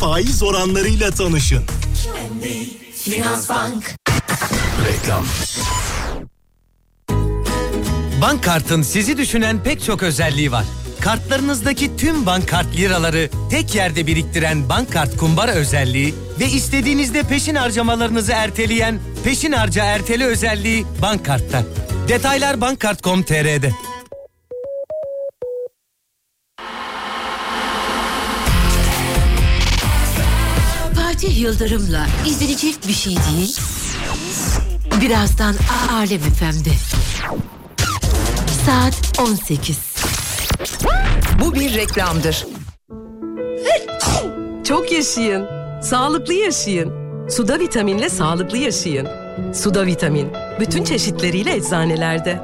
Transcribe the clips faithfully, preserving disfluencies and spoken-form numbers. faiz oranlarıyla tanışın. Q N B Finans Bank. Reklam. Bankkart'ın sizi düşünen pek çok özelliği var. Kartlarınızdaki tüm Bankkart liraları tek yerde biriktiren Bankkart kumbara özelliği ve istediğinizde peşin harcamalarınızı erteleyen peşin harca ertele özelliği Bankkart'ta. Detaylar bankkart nokta com nokta tr'de. Fatih Yıldırım'la izlenecek bir şey değil. Birazdan Alem F M'de. Saat on sekiz. Bu bir reklamdır. Çok yaşayın. Sağlıklı yaşayın. Suda vitaminle sağlıklı yaşayın. Suda vitamin. Bütün çeşitleriyle eczanelerde.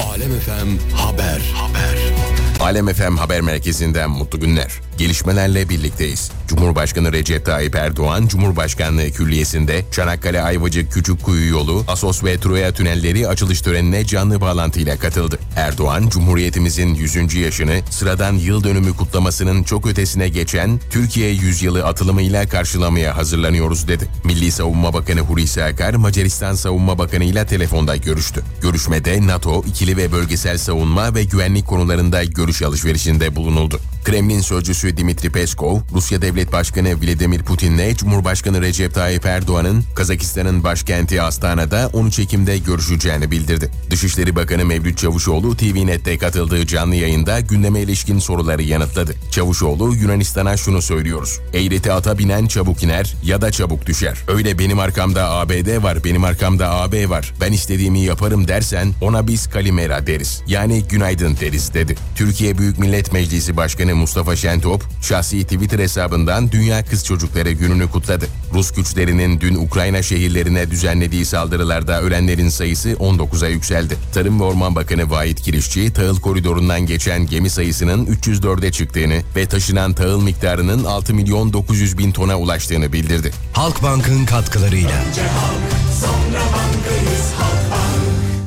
Alem F M Haber. Haber. Alem F M Haber Merkezi'nden mutlu günler. Gelişmelerle birlikteyiz. Cumhurbaşkanı Recep Tayyip Erdoğan, Cumhurbaşkanlığı Külliyesi'nde Çanakkale Ayvacık Küçükkuyu yolu, Assos ve Troya tünelleri açılış törenine canlı bağlantıyla katıldı. Erdoğan, Cumhuriyetimizin yüzüncü yaşını sıradan yıl dönümü kutlamasının çok ötesine geçen Türkiye yüzyılı atılımıyla karşılamaya hazırlanıyoruz dedi. Milli Savunma Bakanı Hulusi Akar, Macaristan Savunma Bakanı ile telefonda görüştü. Görüşmede NATO, ikili ve bölgesel savunma ve güvenlik konularında görüş alışverişinde bulunuldu. Kremlin sözcüsü Dimitri Peskov, Rusya Devlet Başkanı Vladimir Putin'le Cumhurbaşkanı Recep Tayyip Erdoğan'ın Kazakistan'ın başkenti Astana'da on üç Ekim'de görüşeceğini bildirdi. Dışişleri Bakanı Mevlüt Çavuşoğlu, T V Net'te katıldığı canlı yayında gündeme ilişkin soruları yanıtladı. Çavuşoğlu, Yunanistan'a şunu söylüyoruz. Eğreti ata binen çabuk iner ya da çabuk düşer. Öyle benim arkamda A B D var, benim arkamda A B var. Ben istediğimi yaparım dersen ona biz kalimera deriz. Yani günaydın deriz dedi. Türkiye Büyük Millet Meclisi Başkanı Mustafa Şentop, şahsi Twitter hesabından Dünya Kız Çocukları Günü'nü kutladı. Rus güçlerinin dün Ukrayna şehirlerine düzenlediği saldırılarda ölenlerin sayısı on dokuza yükseldi. Tarım ve Orman Bakanı Vahit Kirişçi, tahıl koridorundan geçen gemi sayısının üç yüz dörde çıktığını ve taşınan tahıl miktarının altı milyon dokuz yüz bin tona ulaştığını bildirdi. Halk Bank'ın katkılarıyla. Önce halk, sonra bankayız Halk Bank.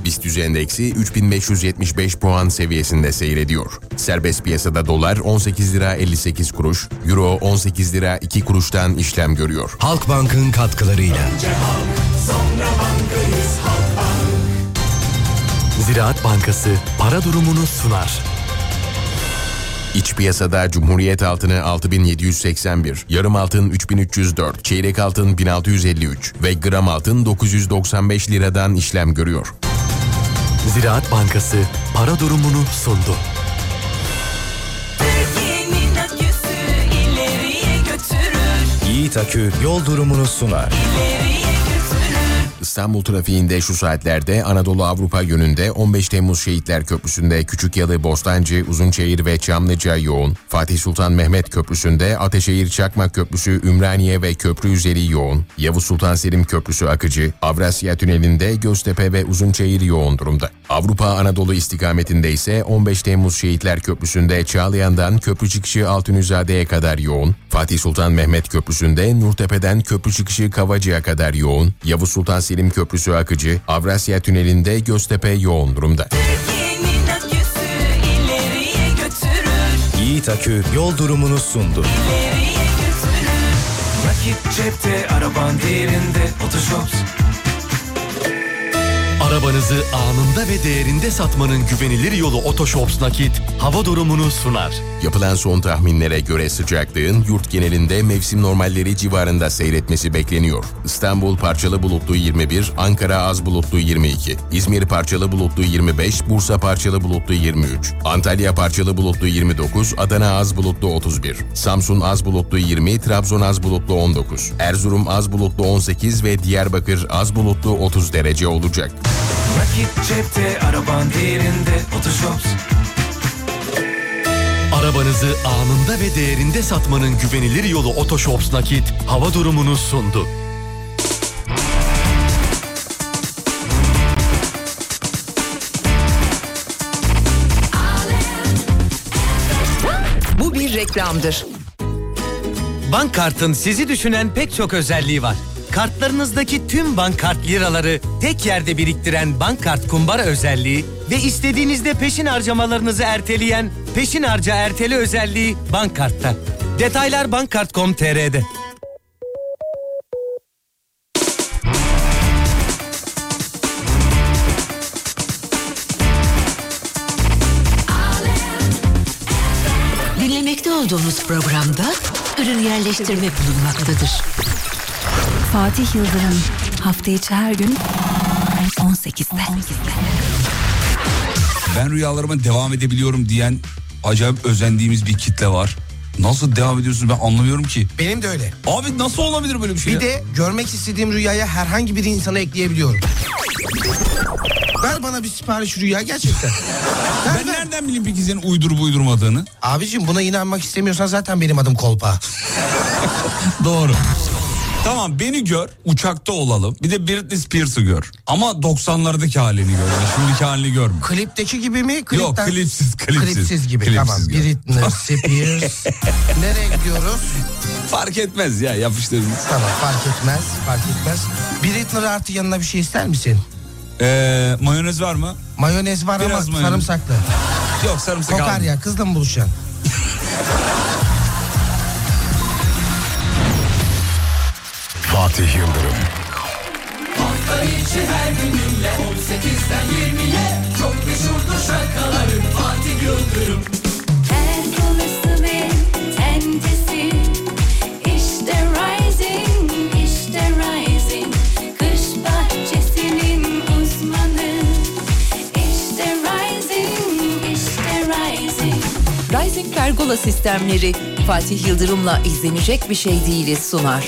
BIST endeksi üç bin beş yüz yetmiş beş puan seviyesinde seyrediyor. Serbest piyasada dolar on sekiz lira elli sekiz kuruş, euro on sekiz lira iki kuruştan işlem görüyor. Halkbank'ın katkılarıyla. Önce halk, sonra bankayız Halk Bank. Ziraat Bankası para durumunu sunar. İç piyasada Cumhuriyet altını altı bin yedi yüz seksen bir, yarım altın üç bin üç yüz dört, çeyrek altın bin altı yüz elli üç ve gram altın dokuz yüz doksan beş liradan işlem görüyor. Ziraat Bankası para durumunu sundu. Türkiye'nin aküsü ileriye götürür. Yiğit Akü yol durumunu sunar. İstanbul trafiğinde şu saatlerde Anadolu Avrupa yönünde on beş Temmuz Şehitler Köprüsü'nde Küçükyalı, Bostancı, Uzunçayır ve Çamlıca yoğun. Fatih Sultan Mehmet Köprüsü'nde Ateşehir, Çakmak Köprüsü, Ümraniye ve köprü üzeri yoğun. Yavuz Sultan Selim Köprüsü akıcı. Avrasya Tüneli'nde Göztepe ve Uzunçayır yoğun durumda. Avrupa Anadolu istikametinde ise on beş Temmuz Şehitler Köprüsü'nde Çağlayan'dan köprü çıkışı Altunizade'ye kadar yoğun. Fatih Sultan Mehmet Köprüsü'nde Nurtepe'den köprü çıkışı Kavacı'ya kadar yoğun. Yavuz Sultan Selim Köprüsü akıcı, Avrasya Tüneli'nde Göztepe yoğun durumda. Türkiye'nin aküsü ileriye götürür. Yiğit Akü yol durumunu sundu. İleriye götürür. Nakit cepte, araban değerinde, Oto Shops. Arabanızı anında ve değerinde satmanın güvenilir yolu Oto Shops Nakit hava durumunu sunar. Yapılan son tahminlere göre sıcaklığın yurt genelinde mevsim normalleri civarında seyretmesi bekleniyor. İstanbul parçalı bulutlu yirmi bir, Ankara az bulutlu yirmi iki, İzmir parçalı bulutlu yirmi beş, Bursa parçalı bulutlu yirmi üç, Antalya parçalı bulutlu yirmi dokuz, Adana az bulutlu otuz bir, Samsun az bulutlu yirmi, Trabzon az bulutlu on dokuz, Erzurum az bulutlu on sekiz ve Diyarbakır az bulutlu otuz derece olacak. Nakit cepte, araban değerinde, Oto Shops. Arabanızı anında ve değerinde satmanın güvenilir yolu Oto Shops Nakit hava durumunu sundu. Bu bir reklamdır. Bankkart'ın sizi düşünen pek çok özelliği var. kartlarınızdaki tüm Bankkart liraları tek yerde biriktiren Bankkart kumbara özelliği ve istediğinizde peşin harcamalarınızı erteleyen peşin harca ertele özelliği Bankkart'ta. Detaylar bankkart nokta com nokta tr'de. Dinlemekte olduğunuz programda ürün yerleştirme bulunmaktadır. Fatih Yıldırım hafta içi her gün on sekizde. Ben rüyalarıma devam edebiliyorum diyen acayip özendiğimiz bir kitle var. Nasıl devam ediyorsunuz ben anlamıyorum ki. Benim de öyle. Abi nasıl olabilir böyle bir şey? Bir ya? de görmek istediğim rüyaya herhangi bir insana ekleyebiliyorum. Ver bana bir sipariş rüya gerçekten. Ben, ben nereden bileyim peki senin uydurup uydurmadığını? Abicim buna inanmak istemiyorsan zaten benim adım kolpa. Doğru. Tamam beni gör, uçakta olalım. Bir de Britney Spears'ı gör. Ama doksanlardaki halini gör. Yani şimdiki halini görme. Klipteki gibi mi? Klipten... Yok klipsiz, klipsiz. Klipsiz gibi. Klipsiz tamam gör. Britney Spears. Nereye gidiyoruz? Fark etmez ya yapıştırırız. Tamam fark etmez, fark etmez. Britney artı yanına bir şey ister misin? Ee, mayonez var mı? Mayonez var Biraz ama mayonez. sarımsaklı. Yok sarımsak aldım. Kokar ya kızla mı buluşacaksın? Fatih Yıldırım. Hafta içi her gününle on sekizden yirmiye çok meşhurdu şarkılarım Fatih Yıldırım. Ten kılısı ve tentesi, işte Rising, işte Rising. Kış bahçesinin uzmanı, işte Rising, işte Rising. Rising pergola sistemleri Fatih Yıldırım'la izlenecek bir şey değiliz sunar.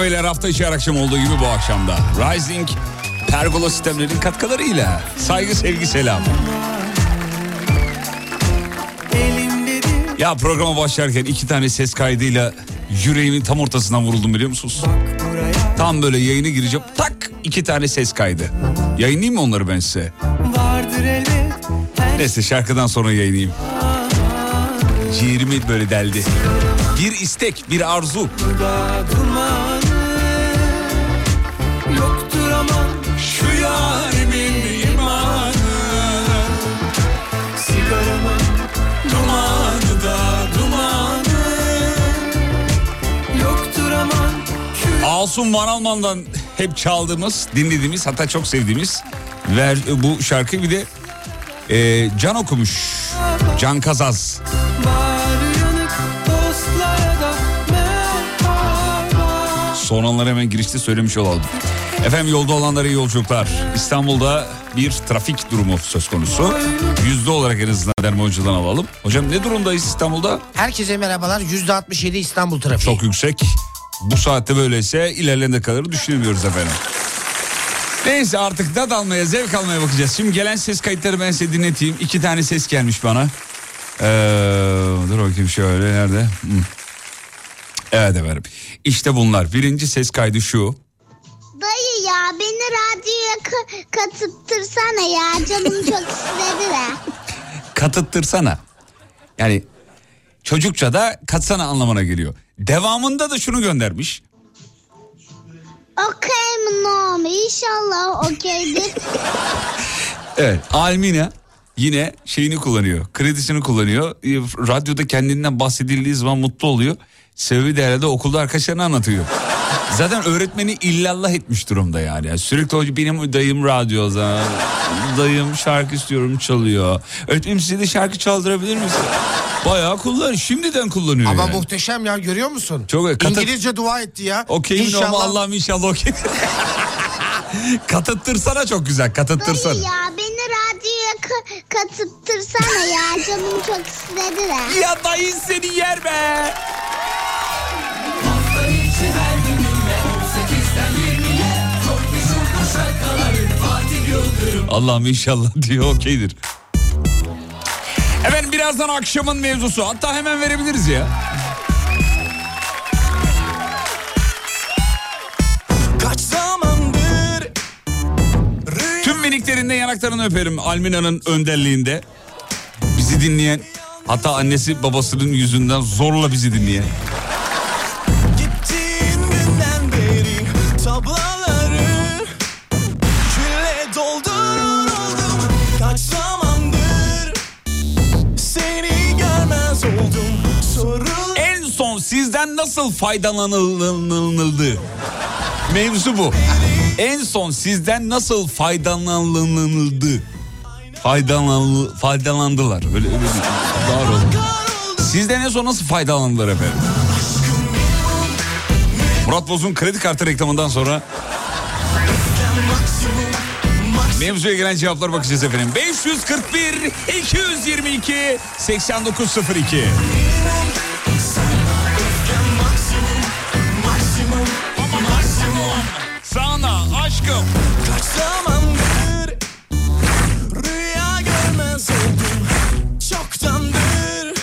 Beyler hafta içi her akşam olduğu gibi bu akşamda Rising pergola sistemlerin katkılarıyla. Saygı, sevgi, selam. Ya programa başlarken iki tane ses kaydıyla yüreğimin tam ortasından vuruldum, biliyor musunuz? Tam böyle yayına gireceğim, tak iki tane ses kaydı. Yayınlayayım mı onları ben size? Neyse, şarkıdan sonra yayınlayayım. Ciğerimi böyle deldi. Bir istek, bir arzu. Asun Van Alman'dan hep çaldığımız, dinlediğimiz, hatta çok sevdiğimiz ver, bu şarkıyı bir de e, Can okumuş. Can Kazaz. Son anları hemen girişte söylemiş olalım. Efendim, yolda olanlara iyi yolculuklar. İstanbul'da bir trafik durumu söz konusu. Yüzde olarak en azından dermocudan alalım. Hocam, ne durumdayız İstanbul'da? Herkese merhabalar. Yüzde altmış yedi İstanbul trafiği. Çok yüksek. Bu saatte böyleyse ilerlerinde kalır düşünemiyoruz efendim. Neyse, artık tad almaya, zevk almaya bakacağız. Şimdi gelen ses kayıtları ben size dinleteyim. İki tane ses gelmiş bana. Ee, dur bakayım şöyle, nerede? Evet efendim. İşte bunlar. Birinci ses kaydı şu. Dayı ya, beni radyoya k- katıttırsana ya. Canım çok istedi de. Katıttırsana. Yani çocukça da katsana anlamına geliyor. Devamında da şunu göndermiş. Okey mi nam? İnşallah okeydir. Evet, Almina yine şeyini kullanıyor. Kredisini kullanıyor. Radyoda kendinden bahsedildiği zaman mutlu oluyor. Sebebi de herhalde okulda arkadaşlarına anlatıyor. Zaten öğretmeni illallah etmiş durumda yani. yani sürekli benim dayım radyo zaten. Dayım şarkı istiyorum, çalıyor. Öğretmenim, size de şarkı çaldırabilir misin? Bayağı kullan, şimdiden kullanıyor. Ama yani muhteşem ya, görüyor musun? Çok katı... İngilizce dua etti ya. Okey mi inşallah... Allah'ım inşallah okey. Katıttırsana çok güzel, katıttırsana. Dayı ya, beni radyoya k- katıttırsana ya. Canım çok istedi de. Ya dayı seni yer be. Allah'ım inşallah diyor, okeydir. Efendim, birazdan akşamın mevzusu. Hatta hemen verebiliriz ya. Kaç zamandır... Tüm miniklerinde yanaklarını öperim. Almina'nın önderliğinde. Bizi dinleyen, hatta annesi babasının yüzünden zorla bizi dinleyen. Gittiğin günden beri tablaları külle doldurdum. Kaç zamandır... En son sizden nasıl faydalanıldı? Mevzu bu. En son sizden nasıl faydalanıldı? Faydalanlı, faydalandılar. Öyle, öyle daha doğru. Sizden en son nasıl faydalandılar efendim? Murat Boz'un kredi kartı reklamından sonra mevzuya gelen cevaplara bakacağız efendim. beş kırk bir iki yüz yirmi iki seksen dokuz sıfır iki. Sana aşkım. Kaç zamandır rüya görmez oldum. Çoktandır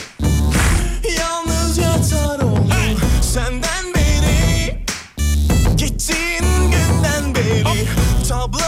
yalnız yatar oldum. Hey. Senden beri, gittiğin günden beri oh. Tabloları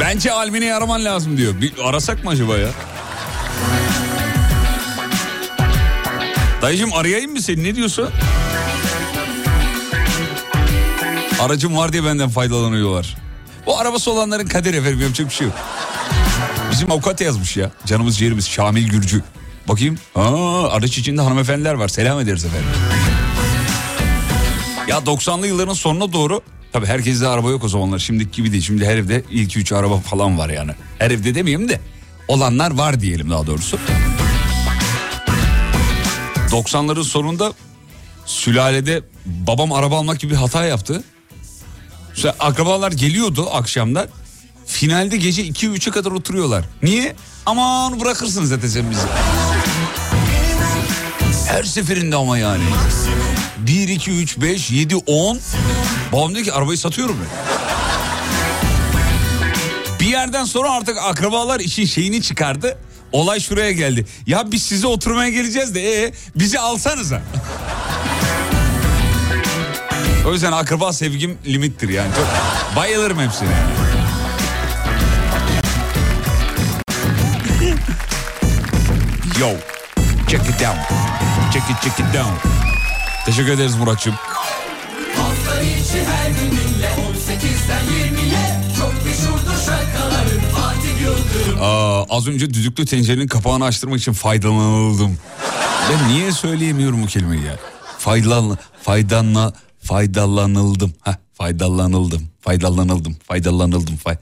bence Almine'yi araman lazım diyor. Bir arasak mı acaba ya? Dayıcığım, arayayım mı seni, ne diyorsun? Aracım var diye benden faydalanıyorlar. Bu arabası olanların kaderi efendim, yapacak bir şey yok. Bizim avukat yazmış ya. Canımız ciğerimiz Şamil Gürcü. Bakayım. Aa, araç içinde hanımefendiler var. Selam ederiz efendim. Ya doksanlı yılların sonuna doğru... Tabii herkeste araba yok o zamanlar. Şimdiki gibi değil. Şimdi her evde ilk üç araba falan var yani. Her evde demeyeyim de olanlar var diyelim daha doğrusu. doksanların sonunda sülalede babam araba almak gibi bir hata yaptı. İşte akrabalar geliyordu akşamlar. Finalde gece iki üçe kadar oturuyorlar. Niye? Aman bırakırsınız zaten bizi. Her seferinde ama yani. bir, iki, üç, beş, yedi, on. Babam diyor ki arabayı satıyorum ben. Bir yerden sonra artık akrabalar işin şeyini çıkardı. Olay şuraya geldi. Ya biz size oturmaya geleceğiz de ee, bizi alsanıza. O yüzden akraba sevgim limittir yani. Çok bayılırım hepsine. Yo, check it down. Check it, check it down. Teşekkür ederiz Muratçığım. Hafta içi her gün dinle, on sekizden yirmiye çok meşhurdur şarkılarım Fatih Yıldırım. Aa, az önce düdüklü tencerenin kapağını açtırmak için faydalanıldım. Ben niye söyleyemiyorum bu kelimeyi ya? Faydalan, faydanla, faydalanıldım. Heh, faydalanıldım, faydalanıldım, faydalanıldım. Fay...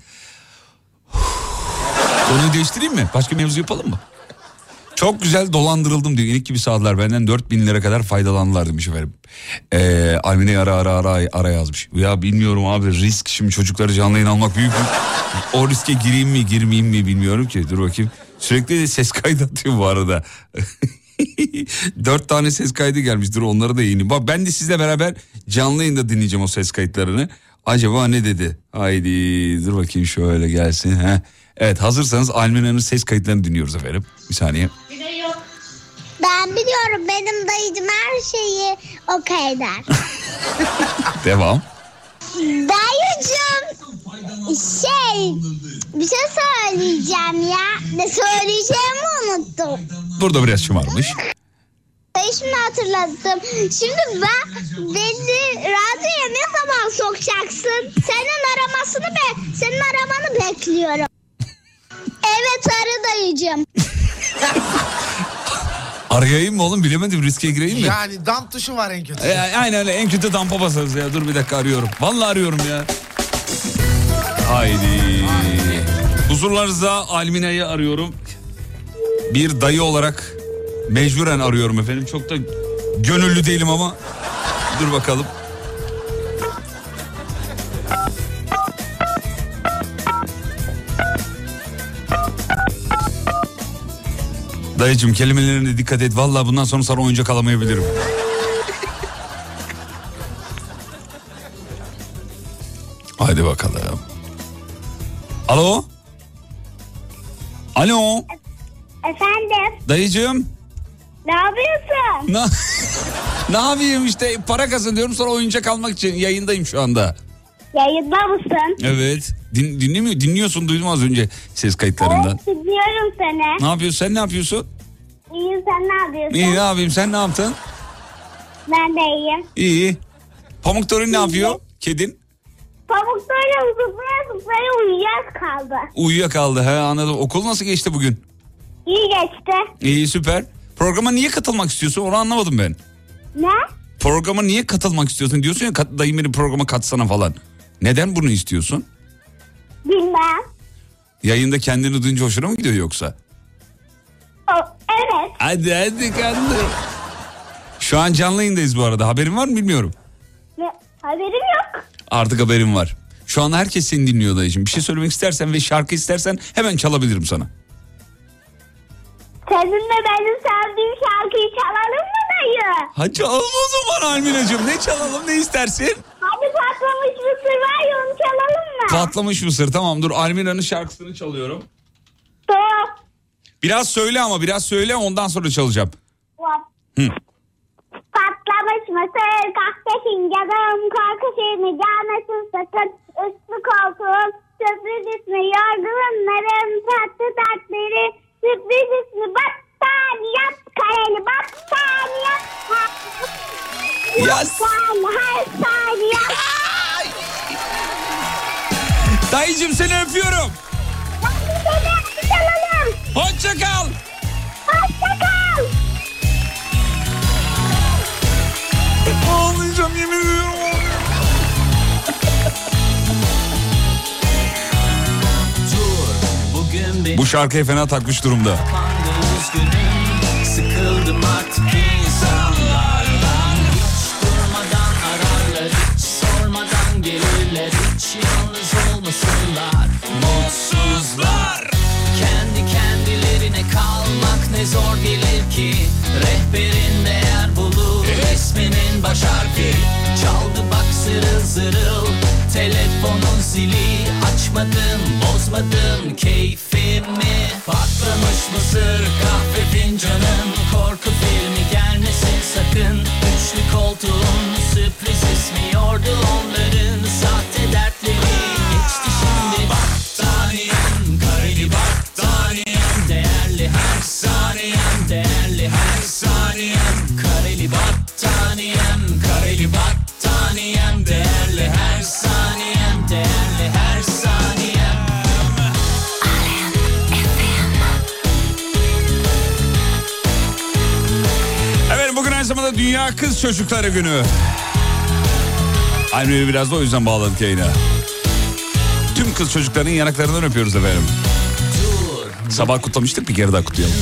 Konuyu değiştireyim mi? Başka mevzu yapalım mı? Çok güzel dolandırıldım diyor. İnik gibi sağdılar benden dört bin lira kadar faydalandılar demiş efendim. Ee, Almine ara ara ara ara yazmış. Ya bilmiyorum abi, risk şimdi çocukları canlı yayına almak büyük bir... O riske gireyim mi girmeyeyim mi bilmiyorum ki, dur bakayım. Sürekli de ses kaydı atıyor bu arada. Dört tane ses kaydı gelmiş, dur onları da yayınlayayım. Bak ben de sizle beraber canlı yayında dinleyeceğim o ses kayıtlarını. Acaba ne dedi? Haydi dur bakayım şöyle gelsin. Heh. Evet, hazırsanız Almina'nın ses kayıtlarını dinliyoruz efendim. Bir saniye. Ben biliyorum, benim dayıcım her şeyi o kaydeder. Devam. Dayıcım şey, bir şey söyleyeceğim ya. Ne söyleyeceğimi unuttum. Burada biraz şımarmış. Şimdi hatırlattım. Şimdi ben beni radyoya ne zaman sokacaksın? Senin aramasını be, senin aramanı bekliyorum. Evet arı dayıcım. Arayayım mı oğlum, bilemedim, riske gireyim mi? Yani damp tuşu var en kötü. E, aynen öyle, en kötü dampa basarız ya. Dur bir dakika, arıyorum. Vallahi arıyorum ya. Haydi. Haydi. Huzurlarınıza Almina'yı arıyorum. Bir dayı olarak mecburen arıyorum efendim. Çok da gönüllü değilim ama. Dur bakalım. Dayıcığım kelimelerine dikkat et. Vallahi bundan sonra sana oyuncak alamayabilirim. Haydi bakalım. Alo. Alo. Efendim. Dayıcığım. Ne yapıyorsun? Ne, ne yapayım işte, para kazanıyorum sonra oyuncak almak için. Yayındayım şu anda. Yayında mısın? Evet. Din, dinlemiyor, dinliyorsun, duydum az önce ses kayıtlarından. Evet, dinliyorum seni. Ne yapıyorsun? Sen ne yapıyorsun? İyiyim, sen ne yapıyorsun? İyi, ne yapayım, sen ne yaptın? Ben de iyiyim. İyi. Pamuk Torun ne yapıyor? Kedin? Pamuk Torun zıplaya zıplaya uyuyakaldı. Uyuyakaldı, he, anladım. Okul nasıl geçti bugün? İyi geçti. İyi, süper. Programa niye katılmak istiyorsun, onu anlamadım ben. Ne? Programa niye katılmak istiyorsun? Diyorsun ya dayım beni programa katsana falan. Neden bunu istiyorsun? Bilmem. Yayında kendini duyunca hoşuna mı gidiyor yoksa? O, evet. Hadi hadi kandır. Şu an canlı yayındayız bu arada. Haberin var mı bilmiyorum. Ne? Haberim yok. Artık haberim var. Şu an herkes seni dinliyor dayıcığım. Bir şey söylemek istersen ve şarkı istersen hemen çalabilirim sana. Seninle benim sevdiğim şarkıyı çalalım mı dayı? Ha çalalım o zaman Almina'cığım. Ne çalalım, ne istersin? Hadi patlamış mısır var ya, onu çalalım mı? Patlamış mısır, tamam dur, Almina'nın şarkısını çalıyorum. Tamam. Biraz söyle ama, biraz söyle, ondan sonra çalacağım. Tamam. Hı. Patlamış mısır, kahve fincanım, korku filmi gelmesin sakın, üstü koltuğum, sürpriz ismi, yorgunlarım, tatlı dertleri, sürpriz ismi, battaniyat, kareli battaniyat, battaniyat, her saniyat. Dayıcığım seni öpüyorum. Hoşça kal. Hoşça kal. Ağlayacağım yemin ediyorum. Bu şarkıya fena takmış durumda. Sıkıldım artık insanlardan. Hiç durmadan ararlar, hiç sormadan gelirler. Hiç yalnız olmasınlar, mutsuzlar. Kendi kendilerine kalmak ne zor gelir ki. Rehberin değer bulur, isminin baş harfi. Çaldı bak zırıl zırıl telefonun zili. Açmadım, bozmadım keyfimi. Patlamış mısır kahve fincanım. Korku filmi gelmesin sakın. Üçlü koltuğum sürpriz ismiyordu onların. Sahte dertleri geçti şimdi. Battaniyem, kareli battaniyem. Değerli her saniyem, değerli her saniyem. Kareli battaniyem, kareli battaniyem. Değerli her saniyem, değerli her saniyem. Alem F M. Evet, bugün aynı zamanda Dünya Kız Çocukları Günü. Aynı biraz da o yüzden bağladık yayına. Tüm kız çocuklarının yanaklarından öpüyoruz efendim. Sabah kutlamıştık, bir kere daha kutlayalım.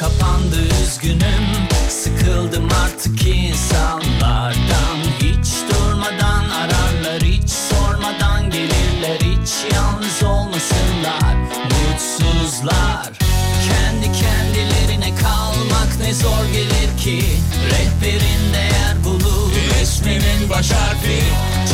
Kapandı üzgünüm, sıkıldım artık insanlardan. Hiç durmadan ararlar, hiç sormadan gelirler. Hiç yalnız olmasınlar, mutsuzlar. Kendi kendilerine kalmak ne zor gelir ki. Rehberin değer bulur, isminin baş harfi.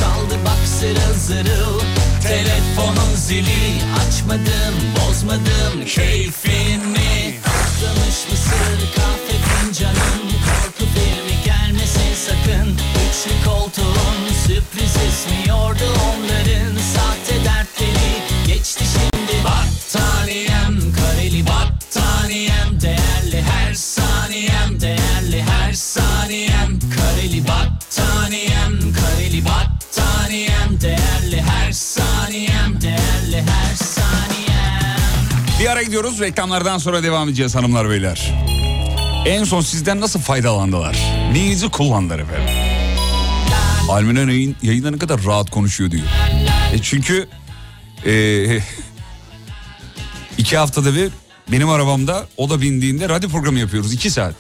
Çaldı bak zırıl zırıl telefonun zili. Açmadım, bozmadım keyfini. Patlamış mısır kahve fincanım. Korku filmi gelmesin sakın. Üçlü koltuğun sürpriz esmiyordu onların. Sahte dertleri geçti şimdi. Battaniyem, kareli battaniyem. Değerli her saniyem, değerli her saniyem. Kareli battaniyem, kareli battaniyem. Değerli her saniyem, değerli her saniyem. Bir ara gidiyoruz, reklamlardan sonra devam edeceğiz hanımlar beyler. En son sizden nasıl faydalandılar? Neyinizi kullandılar efendim? Almina yayın, yayında ne kadar rahat konuşuyor diyor. E çünkü e, iki haftada bir benim arabamda, o da bindiğinde radyo programı yapıyoruz iki saat.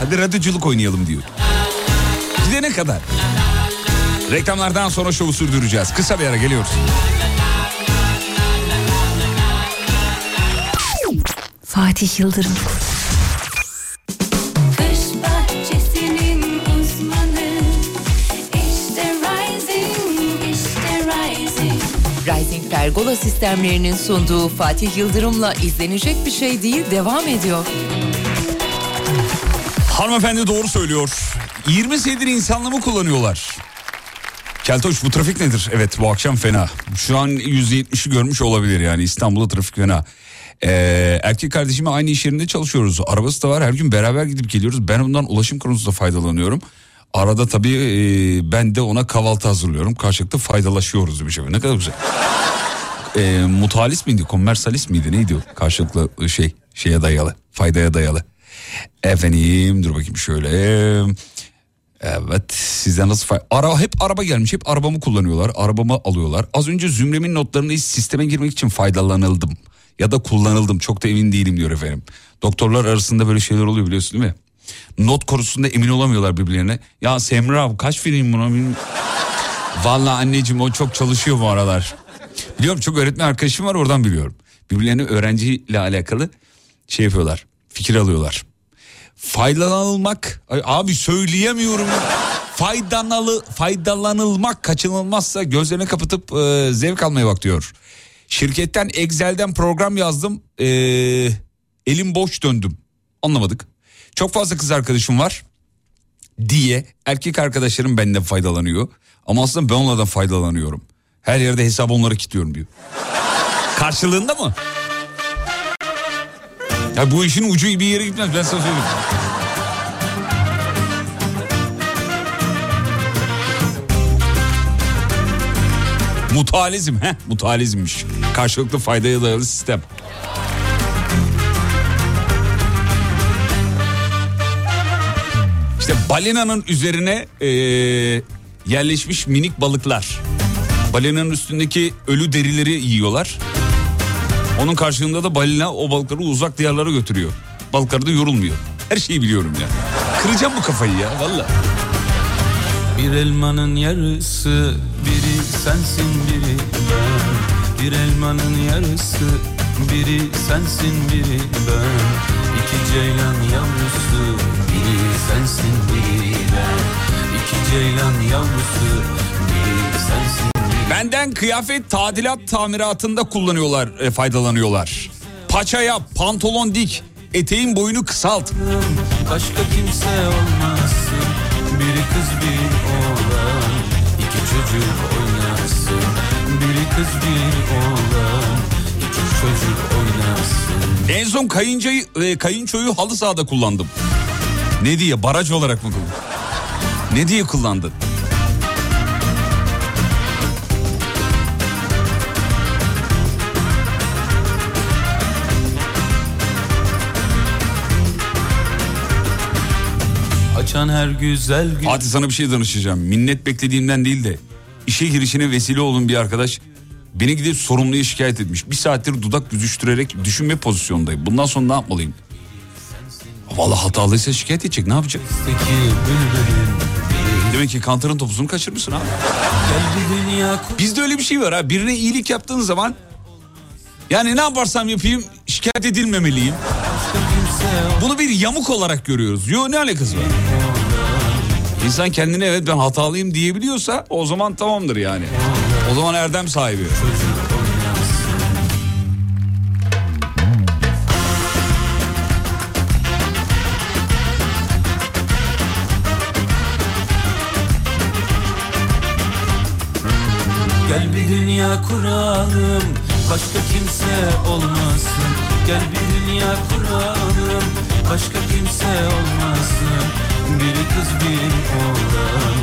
Hadi radyoculuk oynayalım diyor. Gidene kadar. Reklamlardan sonra şovu sürdüreceğiz. Kısa bir ara geliyoruz. Fatih Yıldırım. Kış bahçesinin uzmanı. İşte Rising, işte Rising. Rising pergola sistemlerinin sunduğu Fatih Yıldırım'la izlenecek bir şey değil devam ediyor. Hanımefendi doğru söylüyor. yirmi senedir insanlığımı kullanıyorlar. Keltoş, bu trafik nedir? Evet, bu akşam fena. Şu an yüzde yetmişi görmüş olabilir yani. İstanbul'da trafik fena. Ee, erkek kardeşimle aynı iş yerinde çalışıyoruz. Arabası da var, her gün beraber gidip geliyoruz. Ben ondan ulaşım konusunda faydalanıyorum. Arada tabii e, ben de ona kahvaltı hazırlıyorum. Karşılıklı faydalaşıyoruz gibi şey. Ne kadar güzel. e, mutalis miydi, kommersalist miydi, neydi o? Karşılıklı şey, şeye dayalı, faydaya dayalı. Efendim dur bakayım şöyle... Evet, sizden nasıl fay... Ara, hep araba gelmiş, hep arabamı kullanıyorlar, arabamı alıyorlar. Az önce Zümrem'in notlarını sisteme girmek için faydalanıldım ya da kullanıldım, çok da emin değilim diyor efendim. Doktorlar arasında böyle şeyler oluyor, biliyorsun değil mi? Not konusunda emin olamıyorlar birbirlerine. Ya Semra abi kaç vereyim buna bilmiyorum. Vallahi anneciğim o çok çalışıyor bu aralar. Biliyorum, çok öğretmen arkadaşım var, oradan biliyorum. Birbirlerini öğrenciyle alakalı şey yapıyorlar, fikir alıyorlar. Faydalanılmak, ay abi söyleyemiyorum. Faydanalı, faydalanılmak kaçınılmazsa gözlerini kapatıp e, zevk almaya bak diyor. Şirketten Excel'den program yazdım, e, elim boş döndüm. Anlamadık. Çok fazla kız arkadaşım var diye erkek arkadaşlarım benden faydalanıyor. Ama aslında ben onlardan faydalanıyorum. Her yerde hesabı onlara kilitliyorum diyor. Karşılığında mı? Ya bu işin ucu bir yere gitmez, ben sana söyleyeyim. Mutualizm, he, mutualizmmiş. Karşılıklı faydaya dayalı sistem. İşte balinanın üzerine e, yerleşmiş minik balıklar. Balinanın üstündeki ölü derileri yiyorlar. Onun karşılığında da balina o balıkları uzak diyarlara götürüyor. Balıkları da yorulmuyor. Her şeyi biliyorum ya. Kıracağım bu kafayı ya valla. Bir elmanın yarısı biri sensin biri ben. Bir elmanın yarısı biri sensin biri ben. İki ceylan yavrusu biri sensin biri ben. İki ceylan yavrusu biri sensin biri. Benden kıyafet tadilat tamiratında kullanıyorlar, e, faydalanıyorlar. Paça yap, pantolon dik, eteğin boyunu kısalt. Başka kimse olmazsın. Biri kız bir oğlan, iki çocuk oynasın. Biri kız bir oğlan, iki çocuk oynasın. En son kayıncayı, e, kayınçoyu halı sahada kullandım. Ne diye, baraj olarak mı kullandın? Ne diye kullandın? Her güzel gün... Fatih, sana bir şey danışacağım. Minnet beklediğimden değil de işe girişine vesile olun bir arkadaş beni gidip sorumluya şikayet etmiş. Bir saattir dudak büzüştürerek düşünme pozisyondayım. Bundan sonra ne yapmalıyım? Vallahi hatalıysa şikayet edecek, ne yapacak? Demek ki kantarın topuzunu kaçırmışsın abi. Bizde öyle bir şey var ha. Birine iyilik yaptığın zaman yani ne yaparsam yapayım şikayet edilmemeliyim. Bunu bir yamuk olarak görüyoruz. Yo, ne alakası var? İnsan kendine evet ben hatalıyım diyebiliyorsa o zaman tamamdır yani. O zaman erdem sahibi. Gel bir dünya kuralım, başka kimse olmasın. Gel bir dünya kuralım, başka kimse olmasın. Biri kız biri oğlan,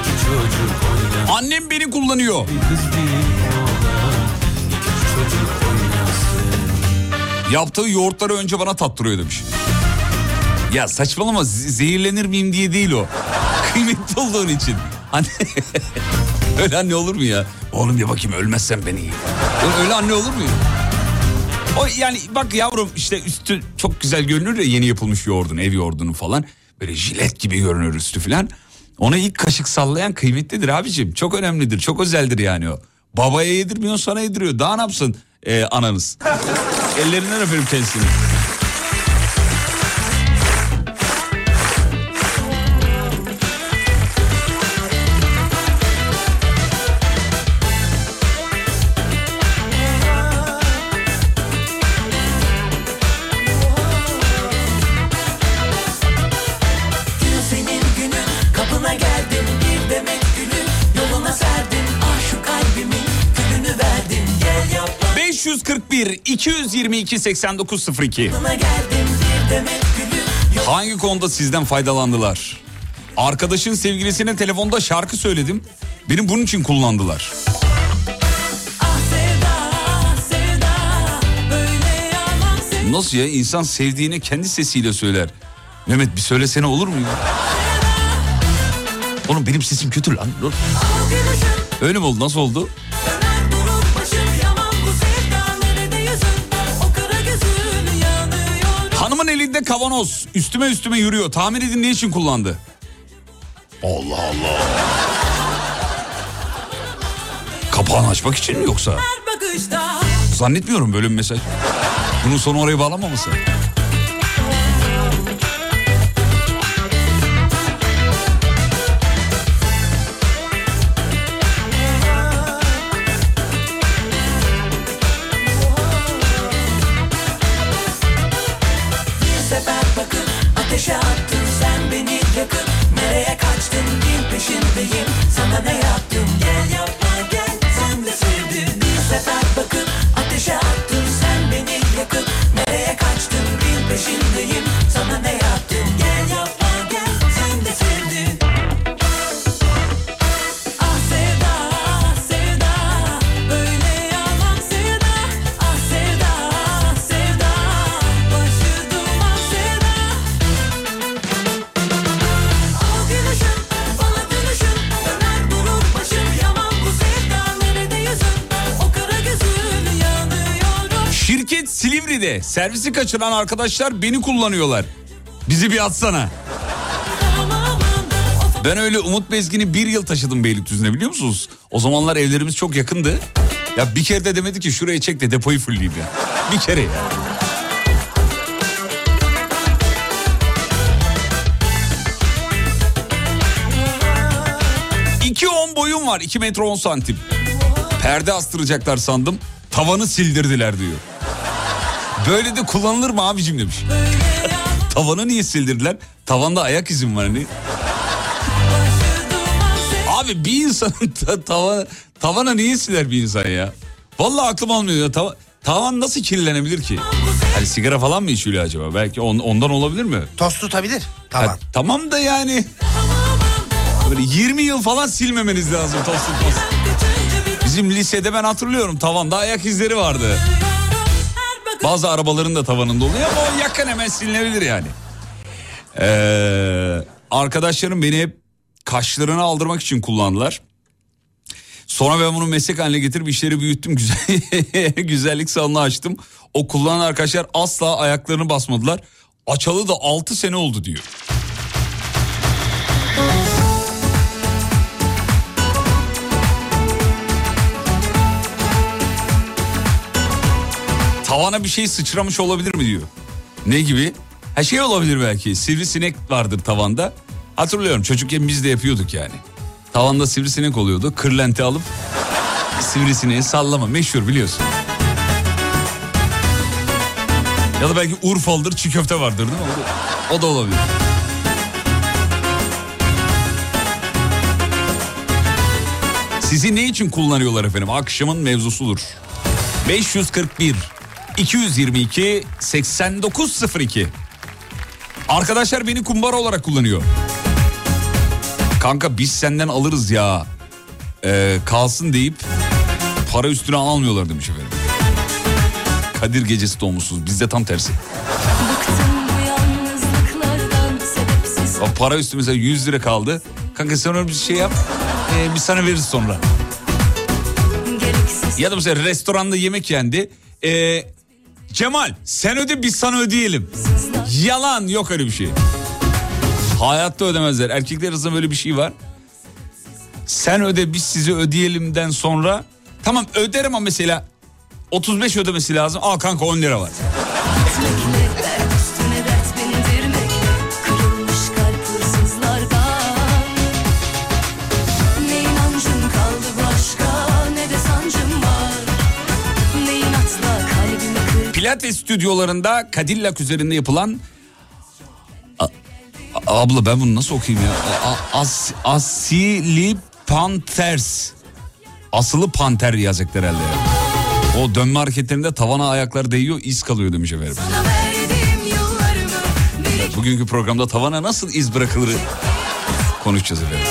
iki çocuk oynasın. Annem beni kullanıyor. Biri kız biri oğlan, iki çocuk oynasın. Yaptığı yoğurtları önce bana tattırıyor demiş. Ya saçmalama, zehirlenir miyim diye değil o. Kıymetli olduğun için. Anne... Öyle anne olur mu ya? Oğlum ya bakayım ölmezsen beni iyi. Öyle anne olur mu ya? O yani bak yavrum işte üstü çok güzel görünür de yeni yapılmış yoğurdun, ev yoğurdunun falan. Böyle jilet gibi görünür üstü falan. Ona ilk kaşık sallayan kıymetlidir abicim. Çok önemlidir, çok özeldir yani o. Babaya yedirmiyor, sana yediriyor. Daha ne yapsın e, ananız? Ellerinden öperim kendisini. beş kırk bir iki yüz yirmi iki seksen dokuz sıfır iki. Hangi konuda sizden faydalandılar? Arkadaşın sevgilisine telefonda şarkı söyledim. Benim bunun için kullandılar. Ah sevda, ah sevda, nasıl ya, insan sevdiğine kendi sesiyle söyler. Mehmet bir söylesene olur mu ya? Oğlum benim sesim kötü lan. Öyle mi oldu, nasıl oldu? Hanımın elinde kavanoz üstüme üstüme yürüyor. Tahmin edin ne için kullandı? Allah Allah. Kapağını açmak için mi yoksa? Zannetmiyorum böyle bir mesaj. Bunun sonu oraya bağlanmaması. Sen beni yakın, nereye kaçtın? Şirket Silivri'de, servisi kaçıran arkadaşlar beni kullanıyorlar. Bizi bir atsana. Ben öyle Umut Bezgin'i bir yıl taşıdım Beylikdüzü'ne, biliyor musunuz? O zamanlar evlerimiz çok yakındı. Ya bir kere de demedi ki şuraya çek de depoyu fulleyeyim ya. Bir kere ya. iki on boyum var, iki metre on santim. Perde astıracaklar sandım. Tavanı sildirdiler diyor. Böyle de kullanılır mı abicim demiş. Tavanı niye sildirdiler? Tavanda ayak izim var hani. Abi bir insanın ta- tava- tavana niye siler bir insan ya? Vallahi aklım almıyor ya. Tav- tavan nasıl kirlenebilir ki? Hani sigara falan mı içiyor acaba? Belki on- ondan olabilir mi? Toz tutabilir tavan. Ha, tamam da yani. Böyle yirmi yıl falan silmemeniz lazım toz tutmasın. Bizim lisede ben hatırlıyorum tavanda ayak izleri vardı. Bazı arabaların da tavanında oluyor ama o yakın hemen silinebilir yani. Ee, arkadaşlarım beni hep kaşlarını aldırmak için kullandılar. Sonra ben bunu meslek haline getirip işleri büyüttüm. Güzel, güzellik salonu açtım. O kullanan arkadaşlar asla ayaklarını basmadılar. Açalı da altı sene oldu diyor. Tavana bir şey sıçramış olabilir mi diyor. Ne gibi? Her şey olabilir belki. Sivrisinek vardır tavanda. Hatırlıyorum çocukken biz de yapıyorduk yani. Tavanda sivrisinek oluyordu. Kırlenti alıp sivrisineği sallama. Meşhur biliyorsun. Ya da belki Urfalıdır, çiğ köfte vardır değil mi? O da, o da olabilir. Sizi ne için kullanıyorlar efendim? Akşamın mevzusudur. beş kırk bir iki yüz yirmi iki seksen dokuz sıfır iki. Arkadaşlar beni kumbara olarak kullanıyor. Kanka biz senden alırız ya. Ee, kalsın deyip para üstüne almıyorlar demiş efendim. Kadir gecesi doğmuşsunuz. Bizde tam tersi. Bak, para üstü mesela yüz lira kaldı. Kanka sen öyle bir şey yap. Ee, biz sana veririz sonra. Ya da mesela restoranda yemek yendi. Ee, Cemal sen öde biz sana ödeyelim. Yalan, yok öyle bir şey. Hayatta ödemezler. Erkekler arasında böyle bir şey var. Sen öde biz sizi ödeyelimden sonra tamam öderim ama mesela otuz beş ödemesi lazım. Al kanka on lira var. Pilates stüdyolarında Cadillac üzerinde yapılan... A- abla ben bunu nasıl okuyayım ya? A- as- asili Panthers. Asılı panter yazacaklar herhalde. O dönme hareketlerinde tavana ayaklar değiyor, iz kalıyor demiş efendim. Evet, bugünkü programda tavana nasıl iz bırakılır konuşacağız efendim.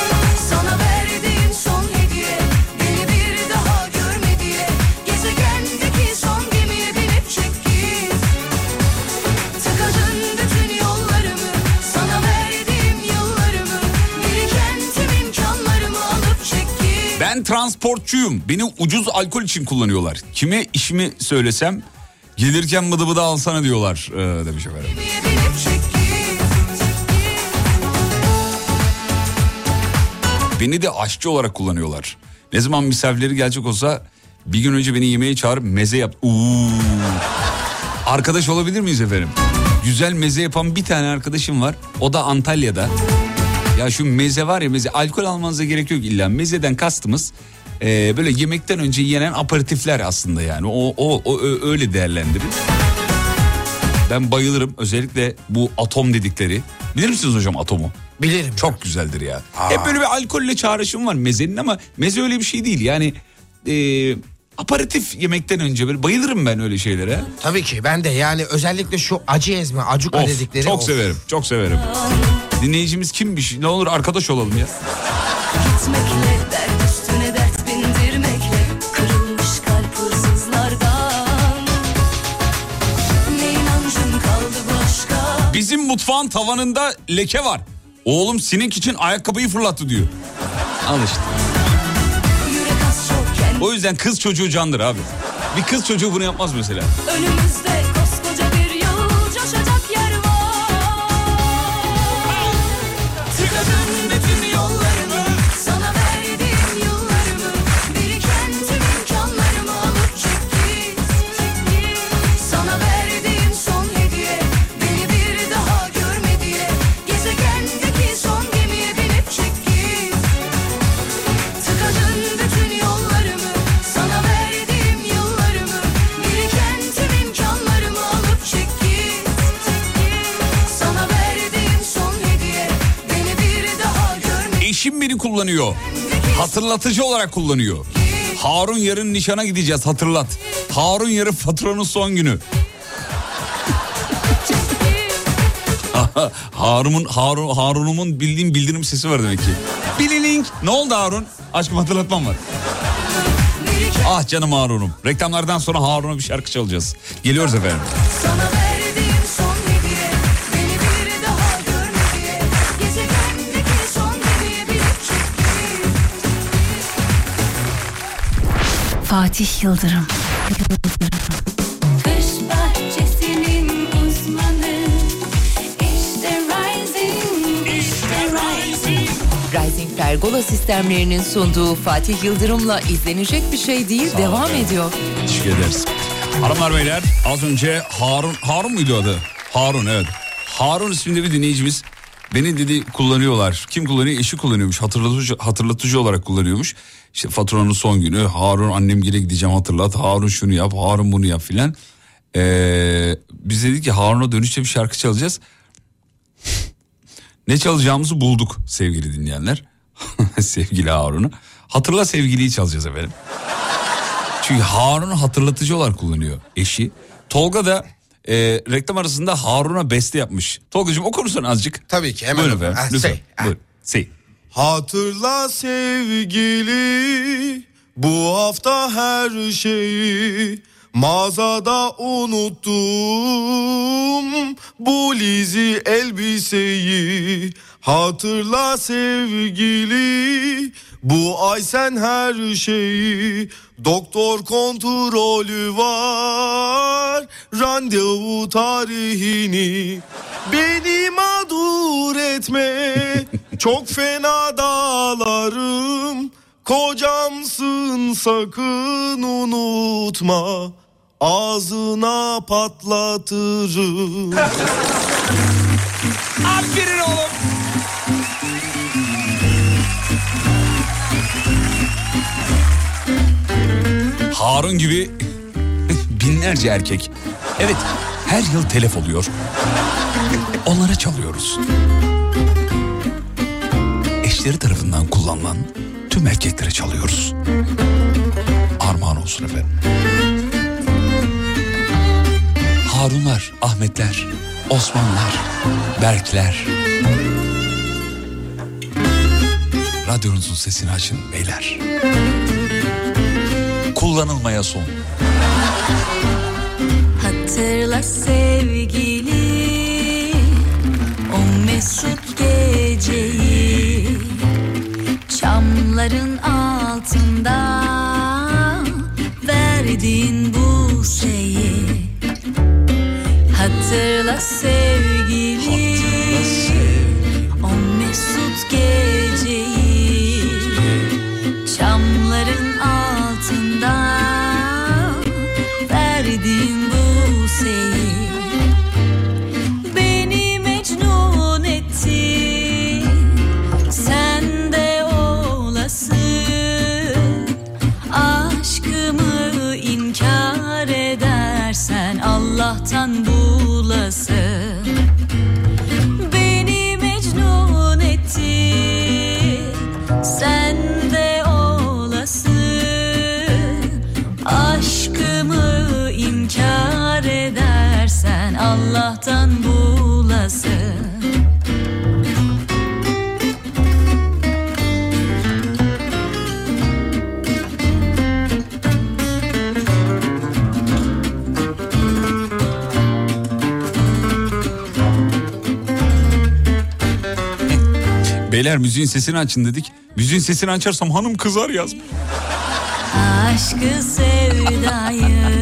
Ben transportçuyum. Beni ucuz alkol için kullanıyorlar. Kime işimi söylesem gelirken bıdı bıdı alsana diyorlar ee, demiş efendim. Beni de aşçı olarak kullanıyorlar. Ne zaman misafirleri gelecek olsa bir gün önce beni yemeğe çağırıp meze yap. Uuu. Arkadaş olabilir miyiz efendim? Güzel meze yapan bir tane arkadaşım var. O da Antalya'da. Ya şu meze var ya meze, alkol almanıza gerek yok illa. Mezeden kastımız e, böyle yemekten önce yenen aperatifler aslında yani. O, o, o öyle değerlendirir. Ben bayılırım özellikle bu atom dedikleri. Bilir misiniz hocam atomu? Bilirim. Çok güzeldir ya. Aa. Hep böyle bir alkolle çağrışım var mezenin ama meze öyle bir şey değil. Yani e, aperatif yemekten önce böyle bayılırım ben öyle şeylere. Tabii ki ben de yani özellikle şu acı ezme, acuka of, dedikleri. Çok of. severim, çok severim. Dinleyicimiz kimmiş? Ne olur arkadaş olalım ya. Bizim mutfağın tavanında leke var. Oğlum sinek için ayakkabıyı fırlattı diyor. Al işte. O yüzden kız çocuğu candır abi. Bir kız çocuğu bunu yapmaz mesela. Önümüzde koskoca bir yol, coşacak yer var. Tıkadın bütün yollarımı, sana verdiğim yıllarımı, biriken tüm imkanlarımı alıp çık git, çık git. Sana verdiğim son hediye, beni bir daha görme diye, gezegendeki son gemiye binip çık git. Tıkadın bütün yollarımı, sana verdiğim yıllarımı, biriken tüm imkanlarımı alıp çık git, çık git. Sana verdiğim son hediye, beni bir daha görme. Eşim beni kullanıyor. Hatırlatıcı olarak kullanıyor. Harun yarın nişana gideceğiz, hatırlat. Harun yarın faturanın son günü. Harun'un Harun Harun'umun bildiğim bildirim sesi var demek ki. Bililink. Ne oldu Harun? Aşkım hatırlatmam var. Ah canım Harun'um. Reklamlardan sonra Harun'a bir şarkı çalacağız. Geliyoruz efendim. Sana verdiğim son hediye, beni bir daha görme diye, gezegendeki son hediye, bilip çık git. Fatih Yıldırım. Kış bahçesinin uzmanı, işte Rising, işte Rising. Rising Pergola sistemlerinin sunduğu Fatih Yıldırım'la izlenecek bir şey değil, Sağ devam olun. ediyor. Teşekkür ederiz. Hanımlar beyler, az önce Harun, Harun muydu adı? Harun, evet. Harun isminde bir dinleyicimiz beni dedi kullanıyorlar. Kim kullanıyor? Eşi kullanıyormuş. Hatırlatıcı, hatırlatıcı olarak kullanıyormuş. İşte faturanın son günü, Harun annemgile gideceğim hatırlat, Harun şunu yap, Harun bunu yap filan. Ee, biz dedik ki Harun'a dönüşte bir şarkı çalacağız. Ne çalacağımızı bulduk sevgili dinleyenler. Sevgili Harun'u. Hatırla sevgiliyi çalacağız efendim. Çünkü Harun'u hatırlatıcı olarak kullanıyor eşi. Tolga da e, reklam arasında Harun'a beste yapmış. Tolgacığım okur musun azıcık? Tabii ki hemen. Buyurun efendim. Ah, lütfen. Say, ah. Buyurun. Say. Hatırla sevgili, bu hafta her şeyi mağazada unuttum, bu lizi elbiseyi. Hatırla sevgili, bu ay sen her şeyi. Doktor kontrolü var, randevu tarihini. Beni mağdur etme, çok fena dağlarım. Kocamsın sakın unutma, ağzına patlatırım. Aferin oğlum. Harun gibi binlerce erkek. Evet, her yıl telef oluyor. Onlara çalıyoruz. Eşleri tarafından kullanılan tüm erkeklere çalıyoruz. Armağan olsun efendim. Harunlar, Ahmetler, Osmanlar, Berkler. Radyonuzun sesini açın beyler. Kullanılmaya son. Hatırla sevgili, o mesut geceyi, çamların altında verdiğin bu şeyi. Hatırla sevgili, hatırla sevgili, o mesut geceyi, çamların altında verdiğin bu seyi. Beni mecnun etti, sen de olası, aşkımı inkar edersen Allah'tan bu. Beni mecnun etti, sen de olasın, aşkımı inkar edersen Allah'tan bulasın. Beyler müziğin sesini açın dedik. Müziğin sesini açarsam hanım kızar yazmış. Aşkı sevdayı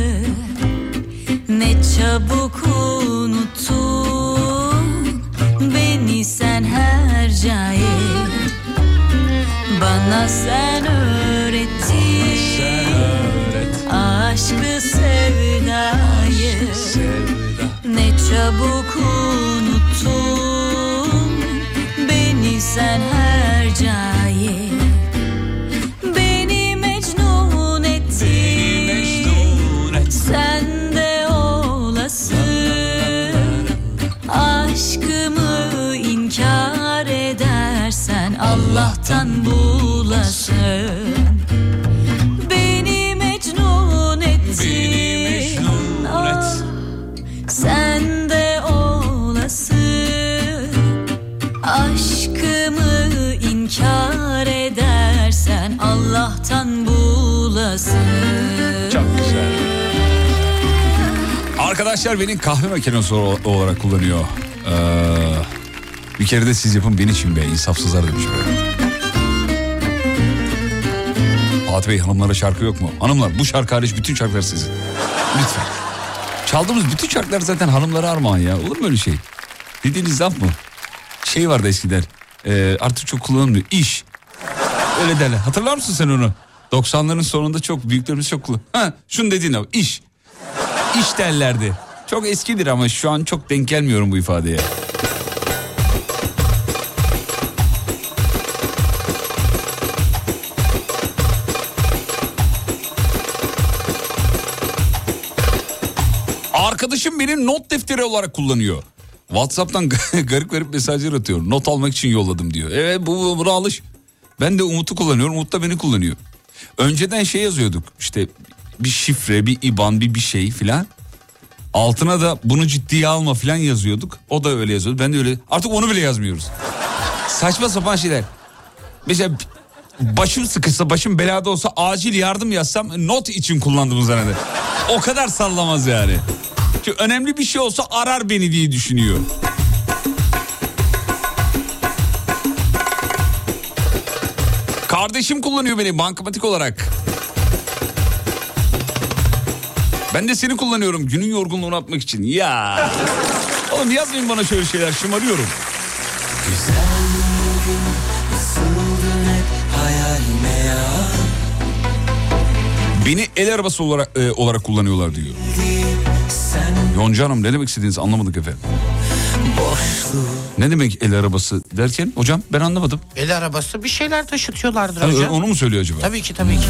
çabuk unuttun beni sen her cahil. Bana sen öğrettin, sen öğrettin aşkı sevdayı. Ne çabuk unuttun beni sen her cahil. Beni mecnun ettin, beni mecnun ettin. Sen aşkımı inkar edersen Allah'tan bulasın. Beni mecnun ettin, beni mecnun oh, sen de olasın. Aşkımı inkar edersen Allah'tan bulasın. Çok güzel. Arkadaşlar beni kahve makinesi olarak kullanıyor. Ee, bir kere de siz yapın beni için be, insafsızlar demiş böyle. Fatih Bey, hanımlara şarkı yok mu? Hanımlar, bu şarkı hariç bütün şarkılar sizin. Lütfen. Çaldığımız bütün şarkılar zaten hanımlara armağan ya. Olur mu öyle şey? Dediğiniz laf mı? Şey vardı eskiden. E, artık çok kullanılmıyor. İş. Öyle derler. Hatırlar mısın sen onu? doksanların sonunda çok büyüklerimiz çok kullanıyor. Ha, şunu dediğin abi. İş. İş derlerdi. Çok eskidir ama şu an çok denk gelmiyorum bu ifadeye. Arkadaşım benim not defteri olarak kullanıyor. WhatsApp'tan garip garip mesajlar atıyor. Not almak için yolladım diyor. Evet bu buna alış. Ben de Umut'u kullanıyorum. Umut da beni kullanıyor. Önceden şey yazıyorduk. İşte bir şifre, bir I B A N, bir bir şey filan. Altına da bunu ciddiye alma filan yazıyorduk. O da öyle yazıyordu. Ben de öyle. Artık onu bile yazmıyoruz. Saçma sapan şeyler. Mesela başım sıkışsa, başım belada olsa acil yardım yazsam not için kullandığımız zanneder. O kadar sallamaz yani. Çünkü önemli bir şey olsa arar beni diye düşünüyor. Kardeşim kullanıyor beni bankamatik olarak. Ben de seni kullanıyorum günün yorgunluğunu atmak için. Ya. Oğlum yazmayın bana şöyle şeyler, şımarıyorum. Güzel bugün ısıldın hep hayalime ya. Beni el arabası olarak, e, olarak kullanıyorlar diyor. Sen... Yonca Hanım ne demek istediğinizi anlamadık efendim. Boşluğu. Ne demek el arabası derken hocam ben anlamadım. El arabası bir şeyler taşıtıyorlardır ha, hocam. Onu mu söylüyor acaba? Tabii ki tabii ki.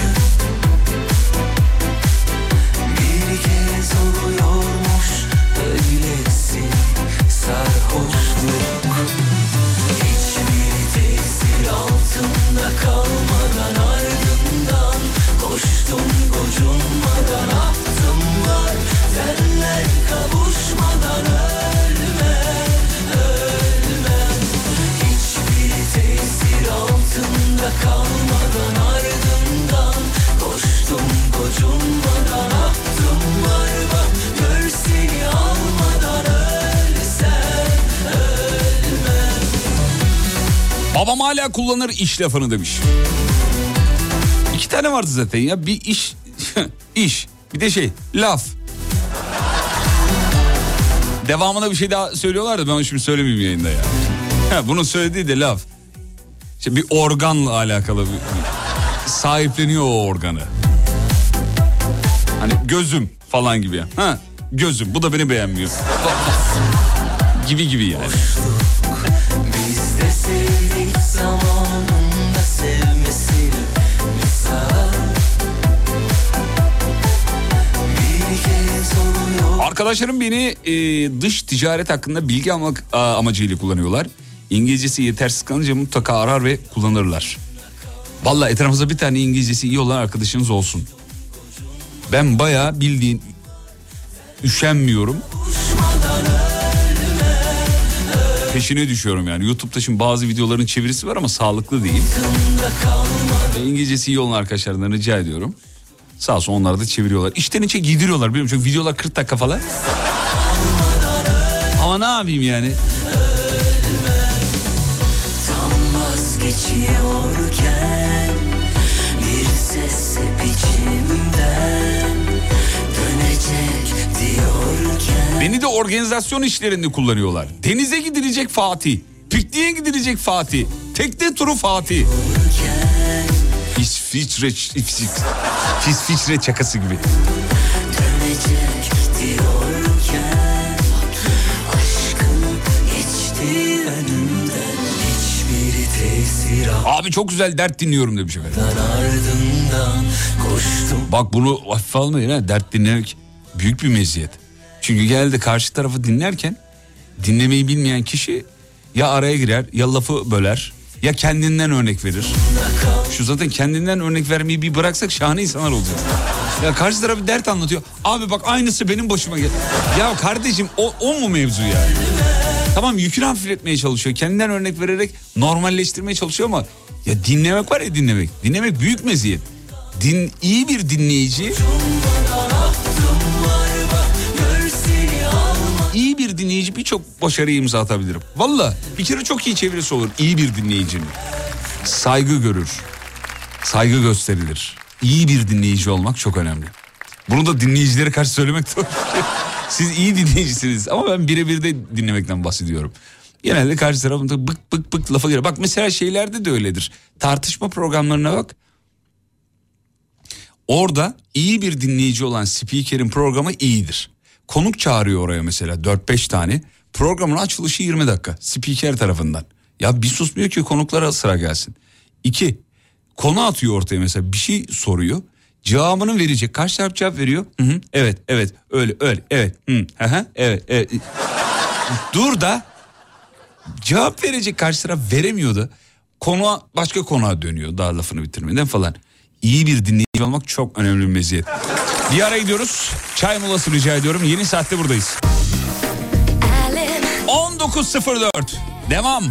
Babam hala kullanır iş lafını demiş. İki tane vardı zaten ya. Bir iş, iş. Bir de şey, laf. Devamına bir şey daha söylüyorlardı. Ben onu şimdi söylemeyeyim yayında ya. Ha, bunun söylediği de laf. İşte bir organla alakalı. Bir, bir sahipleniyor o organı. Hani gözüm falan gibi ya. Ha, gözüm. Bu da beni beğenmiyor. gibi gibi yani. Arkadaşlarım beni e, dış ticaret hakkında bilgi almak a, amacıyla kullanıyorlar. İngilizcesi yetersiz kalınca mutlaka arar ve kullanırlar. Vallahi etrafımızda bir tane İngilizcesi iyi olan arkadaşınız olsun. Ben bayağı bildiğin üşenmiyorum. Peşine düşüyorum yani. YouTube'da şimdi bazı videoların çevirisi var ama sağlıklı değil. İngilizcesi iyi olan arkadaşlardan rica ediyorum. Sağ olsun onlar da çeviriyorlar. İçten içe giydiriyorlar biliyor musun? Çünkü videolar kırk dakika falan. Ama ne yapayım yani? Ölme, Beni de organizasyon işlerinde kullanıyorlar. Denize gidilecek Fatih, pikniğe gidilecek Fatih, tekne turu Fatih. İsviçre, İsviçre çakası gibi. Abi çok güzel dert dinliyorum demiş efendim. Bak bunu hafife almayın ha. Dert dinlemek büyük bir meziyet. Çünkü genelde karşı tarafı dinlerken dinlemeyi bilmeyen kişi ya araya girer ya lafı böler ya kendinden örnek verir. Şu zaten kendinden örnek vermeyi bir bıraksak şahane insanlar olacak. Ya karşı tarafı dert anlatıyor. Abi bak aynısı benim başıma geldi. Ya kardeşim o, o mu mevzu yani? Tamam yükünü hafifletmeye çalışıyor. Kendinden örnek vererek normalleştirmeye çalışıyor ama ya dinlemek var ya dinlemek. Dinlemek büyük meziyet. Din, iyi bir dinleyici, iyi bir dinleyici birçok başarıya imza atabilirim. Valla bir kere çok iyi çevirisi olur iyi bir dinleyicinin. Saygı görür, saygı gösterilir. İyi bir dinleyici olmak çok önemli. Bunu da dinleyicilere karşı söylemek doğru. Siz iyi dinleyicisiniz ama ben birebir de dinlemekten bahsediyorum. Genelde karşı tarafında bık bık bık lafa göre. Bak mesela şeylerde de öyledir. Tartışma programlarına bak. Orada iyi bir dinleyici olan spikerin programı iyidir. Konuk çağırıyor oraya mesela dört beş tane. Programın açılışı yirmi dakika spiker tarafından. Ya bir susmuyor ki konuklara sıra gelsin. İki, konu atıyor ortaya mesela bir şey soruyor. Cevabını verecek. Kaç taraf cevap veriyor? Hı hı. Evet, evet, öyle, öyle, evet. Hı hı. Evet, evet. Dur da cevap verecek karşı taraf veremiyordu. Konuğa, başka konuğa dönüyor daha lafını bitirmeden falan. İyi bir dinleyici olmak çok önemli bir meziyet. Bir ara gidiyoruz. Çay molası rica ediyorum. Yeni saatte buradayız. on dokuz sıfır dört Devam.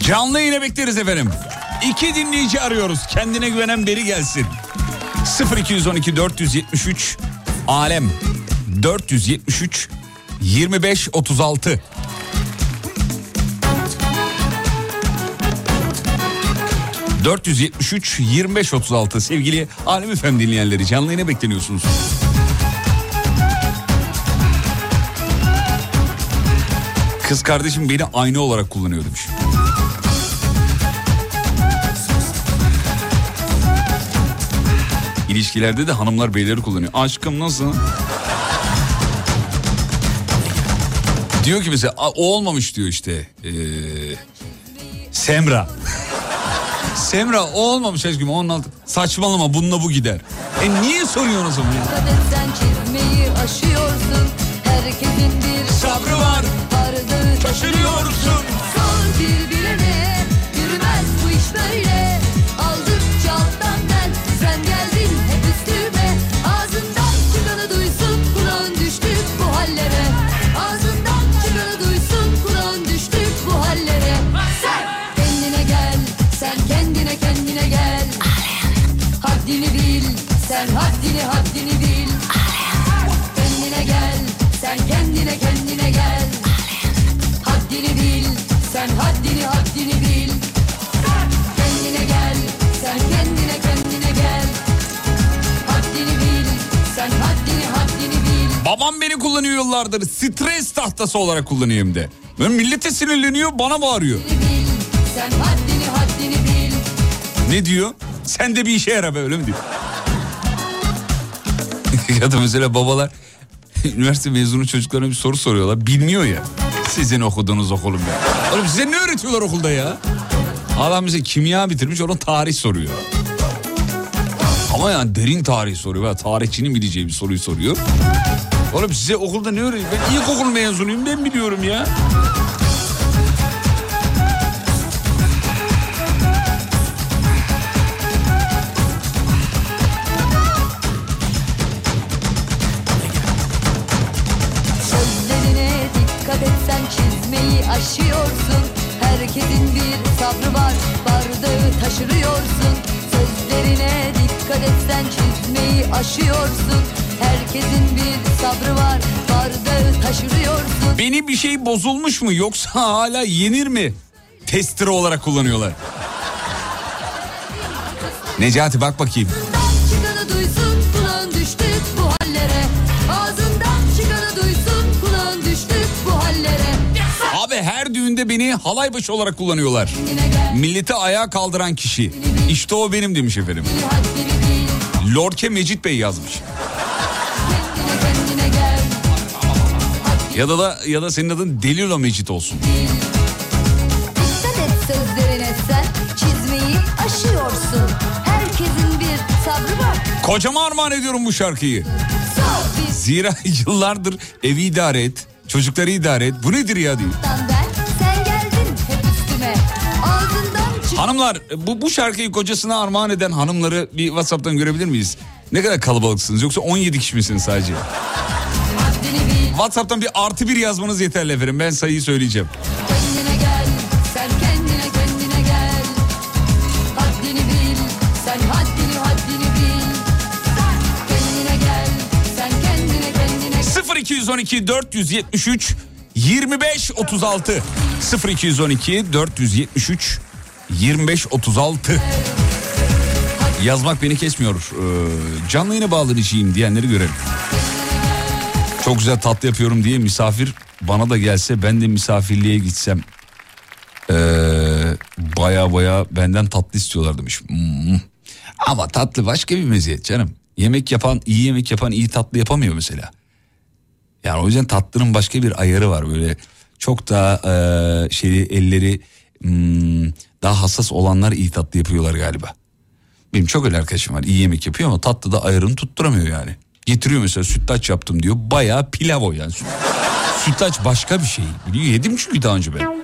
Canlı yine bekleriz efendim. İki dinleyici arıyoruz. Kendine güvenen biri gelsin. sıfır iki on iki dört yedi üç Alem dört yedi üç yirmi beş otuz altı. dört yedi üç yirmi beş otuz altı sevgili Alem F M dinleyenleri canlı yine bekleniyorsunuz. Kız kardeşim beni ayna olarak kullanıyor demiş. İlişkilerde de hanımlar beyleri kullanıyor. Aşkım nasıl? Diyor ki mesela o olmamış diyor işte. Ee, Semra. Semra o olmamış aşkım. Onun altı. Saçmalama bununla bu gider. E niye soruyorsunuz bunu? Herkesin bir sabrı var. Şaşırıyorsun. Sor bir bilene. Yürümez bu iş böyle. Aldım çaldan ben. Sen geldin hep üstüme. Ağzından çıkanı duysun. Kulağın düştü bu hallere. Ağzından çıkanı duysun. Kulağın düştü bu hallere. Sen kendine gel. Sen kendine kendine gel. Haddini bil. Sen haddini haddini bil. Kendine gel. Sen kendine kendine gel. Haddini bil, sen haddini haddini bil. Kendine gel, sen kendine kendine gel. Haddini bil, sen haddini haddini bil. Babam beni kullanıyor yıllardır, stres tahtası olarak kullanıyor hem de. Ben millete sinirleniyor, bana bağırıyor. Haddini bil, sen haddini haddini bil. Ne diyor? Sen de bir işe yara be, öyle mi diyor? Ya da mesela babalar üniversite mezunu çocuklarına bir soru soruyorlar, bilmiyor ya. Sizin okuduğunuz okulum ya. Oğlum size ne öğretiyorlar okulda ya? Adam bize kimya bitirmiş ona tarih soruyor. Ama yani derin tarih soruyor. Ya, tarihçinin bileceği bir soruyu soruyor. Oğlum size okulda ne öğretiyor? Ben ilkokul mezunuyum ben biliyorum ya. Aşıyorsun, herkesin bir sabrı var, bardağı taşırıyorsun. Sözlerine dikkat etsen çizmeyi aşıyorsun. Herkesin bir sabrı var, bardağı taşırıyorsun. Beni bir şey bozulmuş mu yoksa hala yenir mi? Testiri olarak kullanıyorlar. Necati bak bakayım. Abi her düğünde beni halay başı olarak kullanıyorlar. Milleti ayağa kaldıran kişi. İşte o benim demiş efendim. Lorke Mecit Bey yazmış. Ya da, da ya da senin adın Delilo Mecit olsun. Kocama armağan ediyorum bu şarkıyı. Zira yıllardır evi idare et, çocukları idare et. Bu nedir ya diyor. Hanımlar, bu, bu şarkıyı kocasına armağan eden hanımları bir WhatsApp'tan görebilir miyiz? Ne kadar kalabalıksınız, yoksa on yedi kişi misiniz sadece? WhatsApp'tan bir artı bir yazmanız yeterli efendim. Ben sayıyı söyleyeceğim. Kendine gel, sen kendine kendine gel. Haddini bil, sen haddini haddini bil. Kendine gel, sen kendine kendine. sıfır iki on iki dört yedi üç yirmi beş otuz altı sıfır iki on iki dört yedi üç yirmi beş otuz altı Yazmak beni kesmiyor. Ee, canlı yayına bağlanacağım diyenleri görelim. Çok güzel tatlı yapıyorum diye misafir bana da gelse, ben de misafirliğe gitsem ee, baya baya benden tatlı istiyorlar demiş. Hmm. Ama tatlı başka bir meziyet canım. Yemek yapan, iyi yemek yapan iyi tatlı yapamıyor mesela. Yani o yüzden tatlının başka bir ayarı var, böyle çok daha ee, şeyi, elleri hmm, daha hassas olanlar iyi tatlı yapıyorlar galiba. Benim çok öyle arkadaşım var, iyi yemek yapıyor ama tatlı da ayarını tutturamıyor yani. Getiriyor mesela, sütlaç yaptım diyor. Bayağı pilav o yani. Sütlaç başka bir şey. Biliyor, yedim çünkü daha önce ben.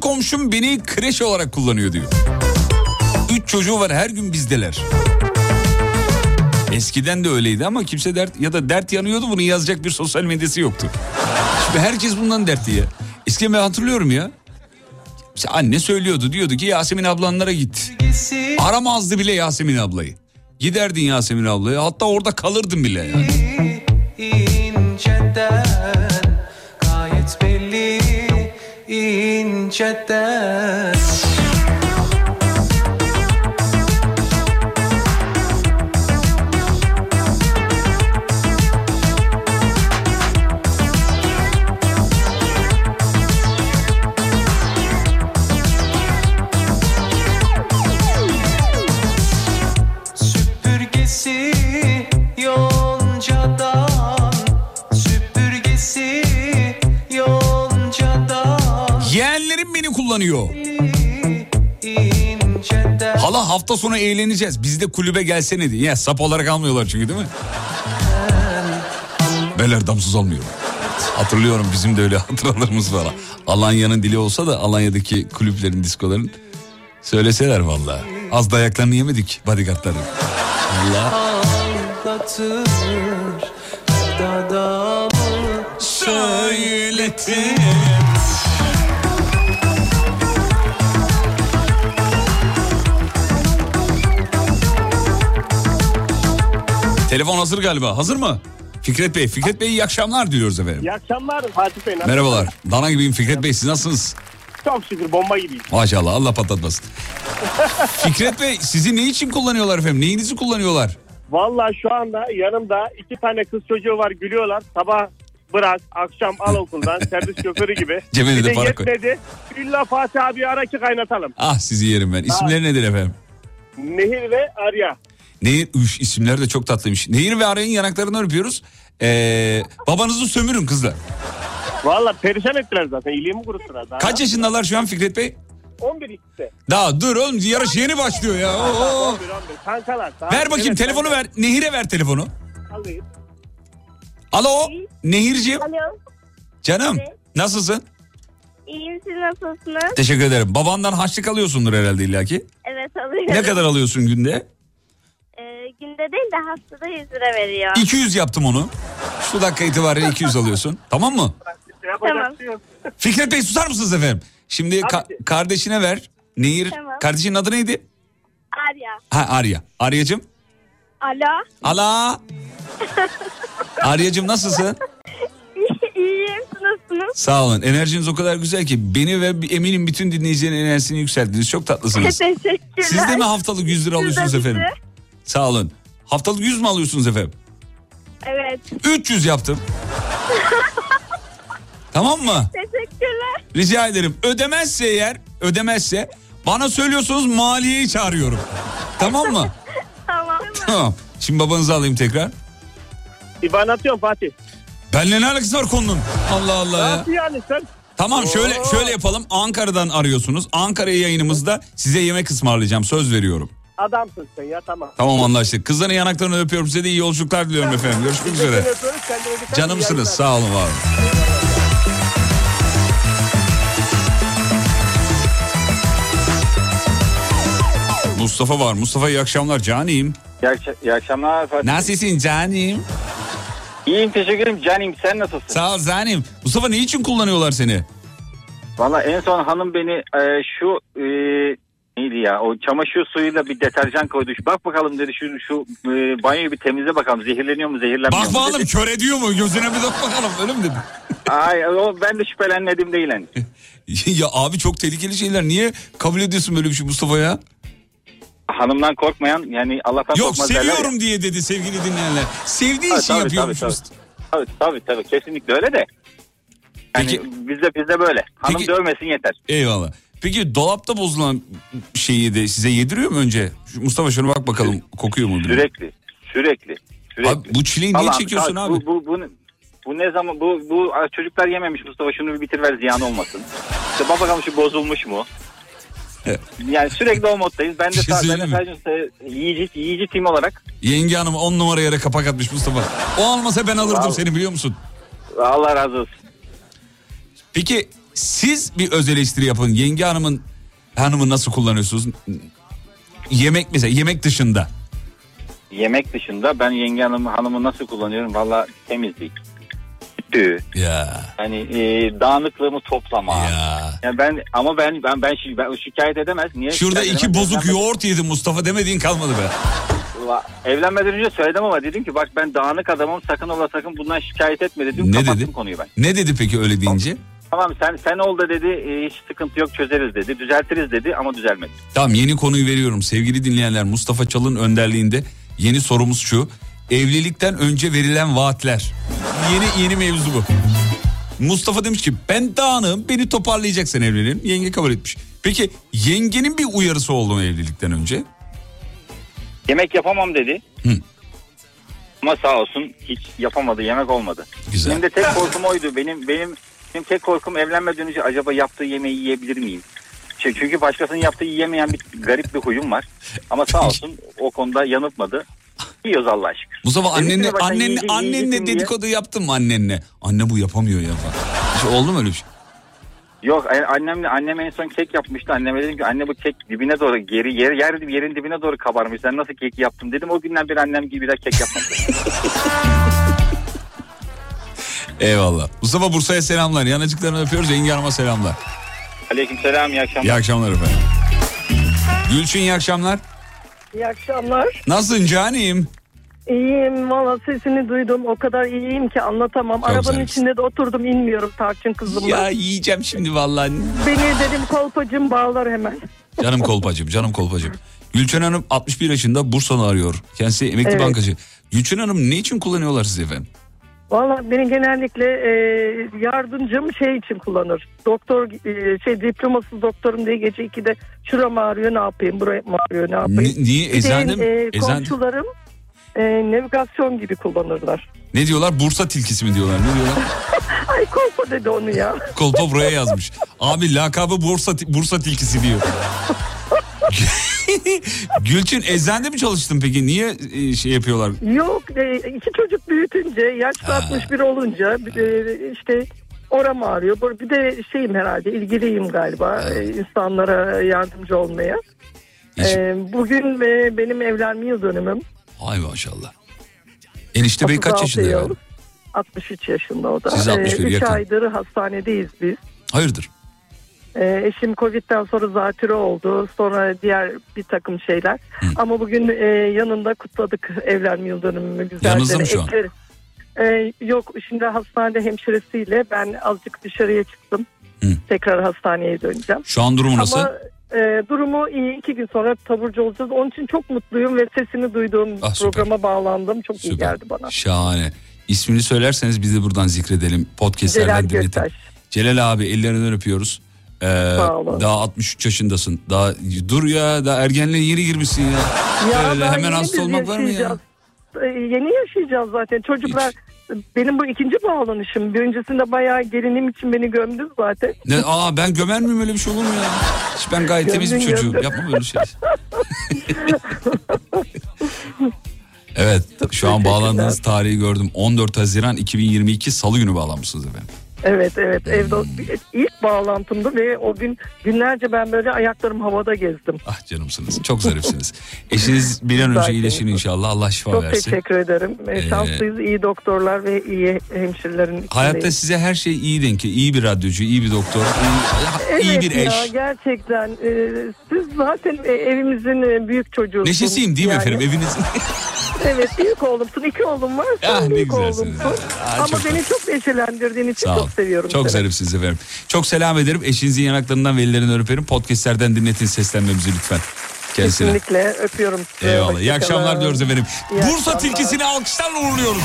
Komşum beni kreş olarak kullanıyor diyor. Üç çocuğu var, her gün bizdeler. Eskiden de öyleydi ama kimse dert ya da dert yanıyordu, bunu yazacak bir sosyal medyası yoktu. Şimdi herkes bundan dertli ya. Eskiden ben hatırlıyorum ya. İşte anne söylüyordu, diyordu ki Yasemin ablanlara git. Aramazdı bile Yasemin ablayı. Giderdin Yasemin ablayı, hatta orada kalırdın bile yani. İnceden. Süpürgesi yoncadan. Yeğenlerim beni kullanıyor. Hala hafta sonu eğleneceğiz. Biz de kulübe gelsene diye. Ya sap olarak almıyorlar çünkü, değil mi? Beyler damsız almıyor. Hatırlıyorum, bizim de öyle hatıralarımız var. Alanya'nın dili olsa da Alanya'daki kulüplerin, diskoların söyleseler vallahi. Az dayaklarını yemedik bodyguardları. Allah. Söyletir. Telefon hazır galiba. Hazır mı? Fikret Bey. Fikret Bey iyi akşamlar diliyoruz efendim. İyi akşamlar Fatih Bey. Merhabalar. Dana gibiyim Fikret Bey. Siz nasılsınız? Çok şükür, bomba gibiyim. Maşallah, Allah patlatmasın. Fikret Bey, sizi ne için kullanıyorlar efendim? Neyinizi kullanıyorlar? Vallahi şu anda yanımda iki tane kız çocuğu var, gülüyorlar. Sabah bırak, akşam al okuldan, servis şoförü gibi. Cebine bir de, de para koy. İlla Fatih abi ara ki kaynatalım. Ah sizi yerim ben. İsimleri nedir efendim? Nehir ve Arya. Nehir, üş, isimler de çok tatlıymış. Nehir ve Arya'nın yanaklarını öpüyoruz. Ee, babanızı sömürün kızlar. Valla perişan ettiler zaten. İliğimi kuruttular. Daha. Kaç yaşındalar şu an Fikret Bey? on bir ikisi. Daha dur oğlum, yarış yeni başlıyor ya. Daha, daha, on bir, on bir. Kankalar. Daha, ver bakayım, evet, telefonu ver. Nehir'e ver telefonu. Alayım. Alo Nehir'ciğim. Alo. Canım, evet. Nasılsın? İyiyim, siz nasılsınız? Teşekkür ederim. Babandan harçlık alıyorsundur herhalde illaki. Evet, alıyorum. Ne kadar alıyorsun günde? Ee, günde değil de haftada yüz lira veriyor. iki yüz yaptım onu. Şu dakika itibariyle iki yüz alıyorsun. Tamam mı? Tamam. Fikret Bey, susar mısınız efendim? Şimdi ka- kardeşine ver. Nehir. Tamam. Kardeşinin adı neydi? Arya. Ha, Arya. Aryacığım. Ala. Ala. Aryacığım, nasılsın? İyiyim, nasılsınız? Sağ olun. Enerjiniz o kadar güzel ki beni ve eminim bütün dinleyicilerin enerjisini yükselttiniz. Çok tatlısınız. Teşekkürler. Siz de mi haftalık yüz lira siz alıyorsunuz efendim? Sağ olun. Haftalık yüz mü alıyorsunuz efendim? Evet. üç yüz yaptım. Tamam mı? Teşekkürler. Rica ederim. Ödemezse eğer, ödemezse bana söylüyorsunuz, maliyeyi çağırıyorum. Tamam mı? Tamam. Tamam. Şimdi babanızı alayım tekrar. İban atıyorum Fatih. Benle ne alakası var konunun? Allah Allah ya. Yani sen... Tamam, şöyle şöyle yapalım. Ankara'dan arıyorsunuz. Ankara yayınımızda size yemek ısmarlayacağım. Söz veriyorum. Adamsın sen ya, tamam. Tamam, anlaştık. Kızların yanaklarını öpüyorum. Size de iyi yolculuklar diliyorum efendim. Görüşmek üzere. Canımsınız. Sağ olun abi. Mustafa var. Mustafa, iyi akşamlar canim. İyi, akşam, iyi akşamlar Fatih. Nasılsın canim? İyiyim, teşekkür ederim canim. Sen nasılsın? Sağ ol canim. Mustafa, ne için kullanıyorlar seni? Valla en son hanım beni e, şu e, neydi ya, o çamaşır suyuyla bir deterjan koydu. Bak bakalım dedi, şu, şu e, banyoyu bir temizle bakalım. Zehirleniyor mu, zehirlenmiyor mu? Bak bakalım, kör ediyor mu? Gözüne bir bak bakalım. Öyle mi dedi? Ay, ben de şüphelenmedim değil hani. Ya abi, çok tehlikeli şeyler. Niye kabul ediyorsun böyle bir şey Mustafa ya? Hanımdan korkmayan yani Allah'tan yok, korkmaz derler. Yok, seviyorum diye dedi sevgili dinleyenler. Sevdiği tabii, için tabii, yapıyormuş. Tabii tabii. tabii tabii kesinlikle öyle de. Yani peki, bizde bizde böyle. Hanım peki, dövmesin yeter. Eyvallah. Peki dolapta bozulan şeyi de size yediriyor mu önce? Mustafa, şuna bak bakalım, sürekli, kokuyor mu? Sürekli. Sürekli. sürekli. Abi, bu çileyi niye çekiyorsun abi? abi? Bu, bu, bu, bu ne zaman bu bu çocuklar yememiş Mustafa, şunu bir bitir ver, ziyan olmasın. İşte bak bakalım şu bozulmuş mu? Yani sürekli o moddayız. Ben de sadece yiyici, yiyici tim olarak. Yenge hanım on numara yere kapak atmış Mustafa. O almasa ben alırdım vallahi, seni biliyor musun? Allah razı olsun. Peki siz bir öz eleştiri yapın. Yenge hanımın hanımı nasıl kullanıyorsunuz? Yemek mesela, yemek dışında. Yemek dışında ben yenge hanımı, hanımı nasıl kullanıyorum? Valla temizlik. Ya. Yani e, dağınıklığımı toplama. Ya. Yani ben ama ben ben ben, şi, ben şikayet edemez. Niye? Şurada iki edemez? Bozuk evlenmeden... yoğurt yedim Mustafa, demediğin kalmadı be. Evlenmeden önce söyledim ama dedim ki bak ben dağınık adamım, sakın ola sakın bundan şikayet etme dedim. Ne dedi? Konuyu ben. Ne dedi peki öyle deyince? Tamam, sen sen ol da dedi, e, hiç sıkıntı yok, çözeriz dedi, düzeltiriz dedi ama düzelmedi. Tamam, yeni konuyu veriyorum sevgili dinleyenler. Mustafa Çal'ın önderliğinde yeni sorumuz şu. Evlilikten önce verilen vaatler. Yeni yeni mevzu bu. Mustafa demiş ki ben dağınığım, beni toparlayacaksın evlenin. Yenge kabul etmiş. Peki yengenin bir uyarısı oldu mu evlilikten önce? Yemek yapamam dedi. Hı. Ama sağ olsun hiç yapamadı, yemek olmadı. Güzel. Benim de tek korkum oydu. Benim benim benim tek korkum evlenmeden önce acaba yaptığı yemeği yiyebilir miyim? Çünkü başkasının yaptığı yiyemeyen bir garip bir huyum var. Ama sağ olsun o konuda yanıltmadı. Yiyoruz Allah aşkına. Mustafa, annenle, annenle, annenle dedikodu yaptın mı annenle? Anne bu yapamıyor ya. Hiç oldu mu öyle bir şey? Yok, annemle annem en son kek yapmıştı. Anneme dedim ki anne bu kek dibine doğru geri yer, yer yerin dibine doğru kabarmış. Sen nasıl kek yaptın dedim. O günden beri annem gibi bir daha kek yapmadı. Eyvallah. Mustafa, Bursa'ya selamlar. Yanacıklarını öpüyoruz. Engin Hanım'a selamlar. Aleykümselam. İyi akşamlar. İyi akşamlar efendim. Gülçin, iyi akşamlar. İyi akşamlar. Nasılsın canim? İyiyim valla, sesini duydum. O kadar iyiyim ki anlatamam. Çok arabanın servis. İçinde de oturdum, inmiyorum Tarçın kızımla. Ya yiyeceğim şimdi vallahi. Beni dedim kolpacım bağlar hemen. Canım kolpacım, canım kolpacım. Gülçen Hanım altmış bir yaşında, Bursa'nı arıyor. Kendisi emekli evet. bankacı. Gülçen Hanım ne için kullanıyorlar sizi efendim? Valla beni genellikle e, yardımcım şey için kullanır. Doktor e, şey diplomasız doktorum diye gece ikide şuram ağrıyor ne yapayım, buraya mı ağrıyor ne yapayım. Ne, niye ezendim? E, komşularım e, navigasyon gibi kullanırlar. Ne diyorlar? Bursa tilkisi mi diyorlar? Ne diyorlar? Ay kolpa dedi onu ya. Kolpa buraya yazmış. Abi lakabı Bursa Bursa tilkisi diyor. Gülçin, eczanede mi çalıştın peki? Niye şey yapıyorlar? Yok, iki çocuk büyütünce, yaş altmış bir olunca işte Oram ağrıyor. Bir de şeyim herhalde, ilgiliyim galiba, evet, insanlara yardımcı olmaya. Ee, bugün benim evlenme yıl dönümüm. Ay maşallah. Enişte Bey kaç yaşında ya? altmış üç yaşında o da. Siz altmış bir, ee, üç yakın. Aydır hastanedeyiz biz. Hayırdır? Ee, eşim Covid'den sonra zatürre oldu. Sonra diğer bir takım şeyler. Hı. Ama bugün e, yanında kutladık evlenme yıl dönümümü. Güzel. Yanınızda mı şu an? Ee, yok, şimdi hastanede hemşiresiyle ben azıcık dışarıya çıktım. Hı. Tekrar hastaneye döneceğim. Şu an durumu nasıl? Ama e, durumu iyi. İki gün sonra taburcu olacağız. Onun için çok mutluyum ve sesini duyduğum ah, programa bağlandım. Çok süper. İyi geldi bana. Şahane. İsmini söylerseniz biz de buradan zikredelim. Podcastlerden dinletin. Celal abi, ellerinden öpüyoruz. Ee, daha altmış üç yaşındasın. Daha dur ya, daha ergenliğe yeni girmişsin ya. Ya öyle hemen hasta olmak var mı ya? Yeni yaşayacağız zaten. Çocuklar hiç. Benim bu ikinci bağlanışım. Birincisinde bayağı gelinim için beni gömdü zaten. Ne, aa ben gömer miyim, öyle bir şey olur mu ya? Hiç, ben gayet temiz bir çocuğum. Yapma böyle şey. Evet, şu an bağlandığınız tarihi gördüm. on dört Haziran iki bin yirmi iki Salı günü bağlanmışsınız efendim. Evet evet, hmm. evde ilk bağlantımdı ve o gün günlerce ben böyle ayaklarım havada gezdim. Ah canımsınız, çok zarifsiniz. Eşiniz bir an önce iyileşin inşallah, Allah şifa çok versin. Çok teşekkür ederim. Ee, Şanslıyız, iyi doktorlar ve iyi hemşirelerin. Hayatta içindeyiz. Size her şey iyi denk, iyi bir radyocu, iyi bir doktor, iyi, iyi evet bir eş. Evet ya, gerçekten e, siz zaten evimizin büyük çocuğusunuz. Neşesiyim değil mi yani efendim evinizin? Evet, büyük oğlumsun, iki oğlum var. Ah, büyük oğlumsun. Aa, ama çok beni çok neşelendirdiğin için çok seviyorum. Çok zarifsiniz efendim. Çok selam ederim. Eşinizin yanaklarından ve ellerinden öperim. Podcastlerden dinletin seslenmemizi lütfen. Kendisine. Kesinlikle öpüyorum sizi. Eyvallah. Hoşçakalın. İyi akşamlar diyoruz efendim. İyi Bursa akşamlar. Tilkisini alkışlarla uğurluyoruz.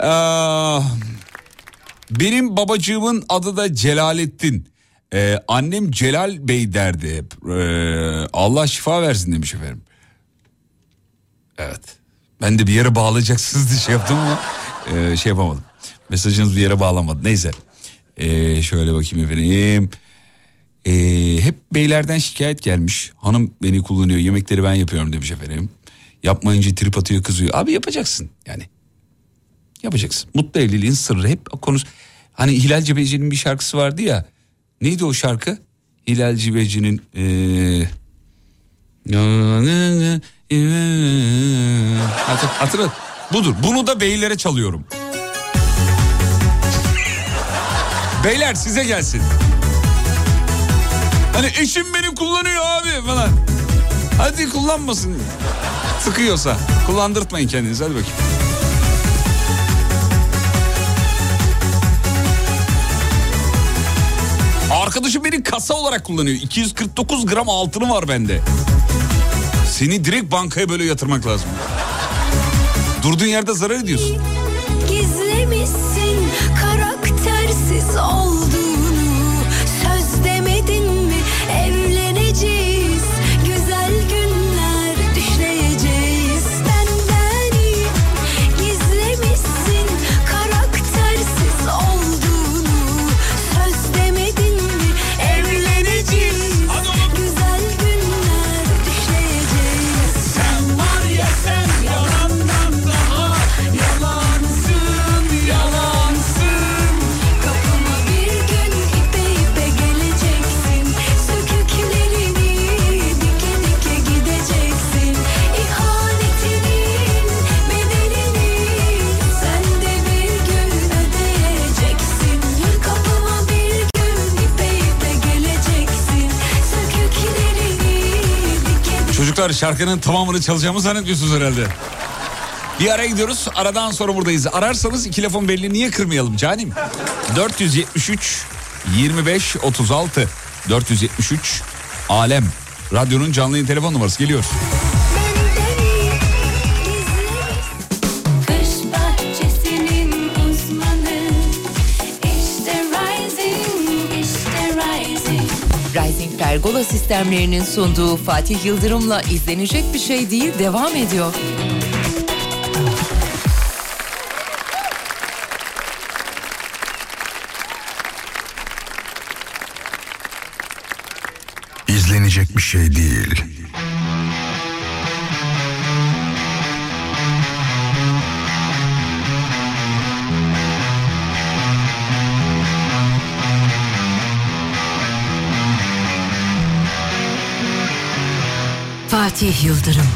Aa, benim babacığımın adı da Celalettin. Ee, annem Celal Bey derdi hep. Ee, Allah şifa versin demiş efendim. Evet. Ben de bir yere bağlayacaksınız diye şey yaptım ama e, şey yapamadım. Mesajınız bir yere bağlanmadı. Neyse. Ee, şöyle bakayım efendim. Ee, hep beylerden şikayet gelmiş. Hanım beni kullanıyor, yemekleri ben yapıyorum demiş efendim. Yapmayınca trip atıyor, kızıyor. Abi yapacaksın yani. Yapacaksın. Mutlu evliliğin sırrı hep konuş. Hani Hilal Cebeci'nin bir şarkısı vardı ya. Neydi o şarkı? Hilal Cebeci'nin... Ee... Hatır, hatırlat. Budur. Bunu da beylere çalıyorum. Beyler size gelsin. Hani eşim beni kullanıyor abi falan. Hadi kullanmasın. Sıkıyorsa. Kullandırtmayın kendinizi. Hadi bakayım. Arkadaşım beni kasa olarak kullanıyor. iki yüz kırk dokuz gram altını var bende. Seni direkt bankaya böyle yatırmak lazım. Durduğun yerde zarar ediyorsun. Gizlemişsin karaktersiz olduğunu. Söz demedin mi evleneceğiz. Güzel günler düşleyeceğiz. Benden iyi gizlemişsin karaktersiz olduğunu. Söz demedin mi evleneceğiz. Güzel günler düşleyeceğiz. Sen var ya sen yalandan daha yalansın, yalansın. Kapıma bir gün ipe ipe geleceksin. Söküklerini dike dike gideceksin. İhanetinin bedelini sen de bir gün ödeyeceksin. Kapıma bir gün ipe ipe geleceksin. Söküklerini dike dike... Çocuklar, şarkının tamamını çalacağımı zannediyorsunuz herhalde. Bir araya gidiyoruz. Aradan sonra buradayız. Ararsanız iki lafın belli, niye kırmayalım canim? dört yetmiş üç yirmi beş otuz altı dört yetmiş üç Alem. Radyonun canlı telefon numarası geliyor. Rising Pergola sistemlerinin sunduğu Fatih Yıldırım'la izlenecek bir şey değil devam ediyor. İzlenecek bir şey değil. Fatih Yıldırım.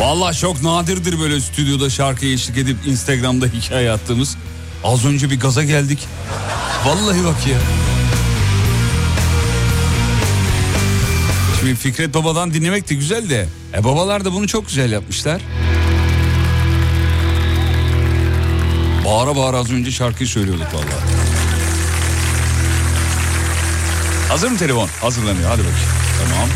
Vallahi çok nadirdir böyle stüdyoda şarkı eşlik edip Instagram'da hikaye attığımız. Az önce bir gaza geldik. Vallahi bak ya. Şimdi Fikret Baba'dan dinlemek de güzel de. E babalar da bunu çok güzel yapmışlar. Bağıra bağıra az önce şarkıyı söylüyorduk vallahi. Hazır mı telefon? Hazırlanıyor. Hadi bakayım. Tamam.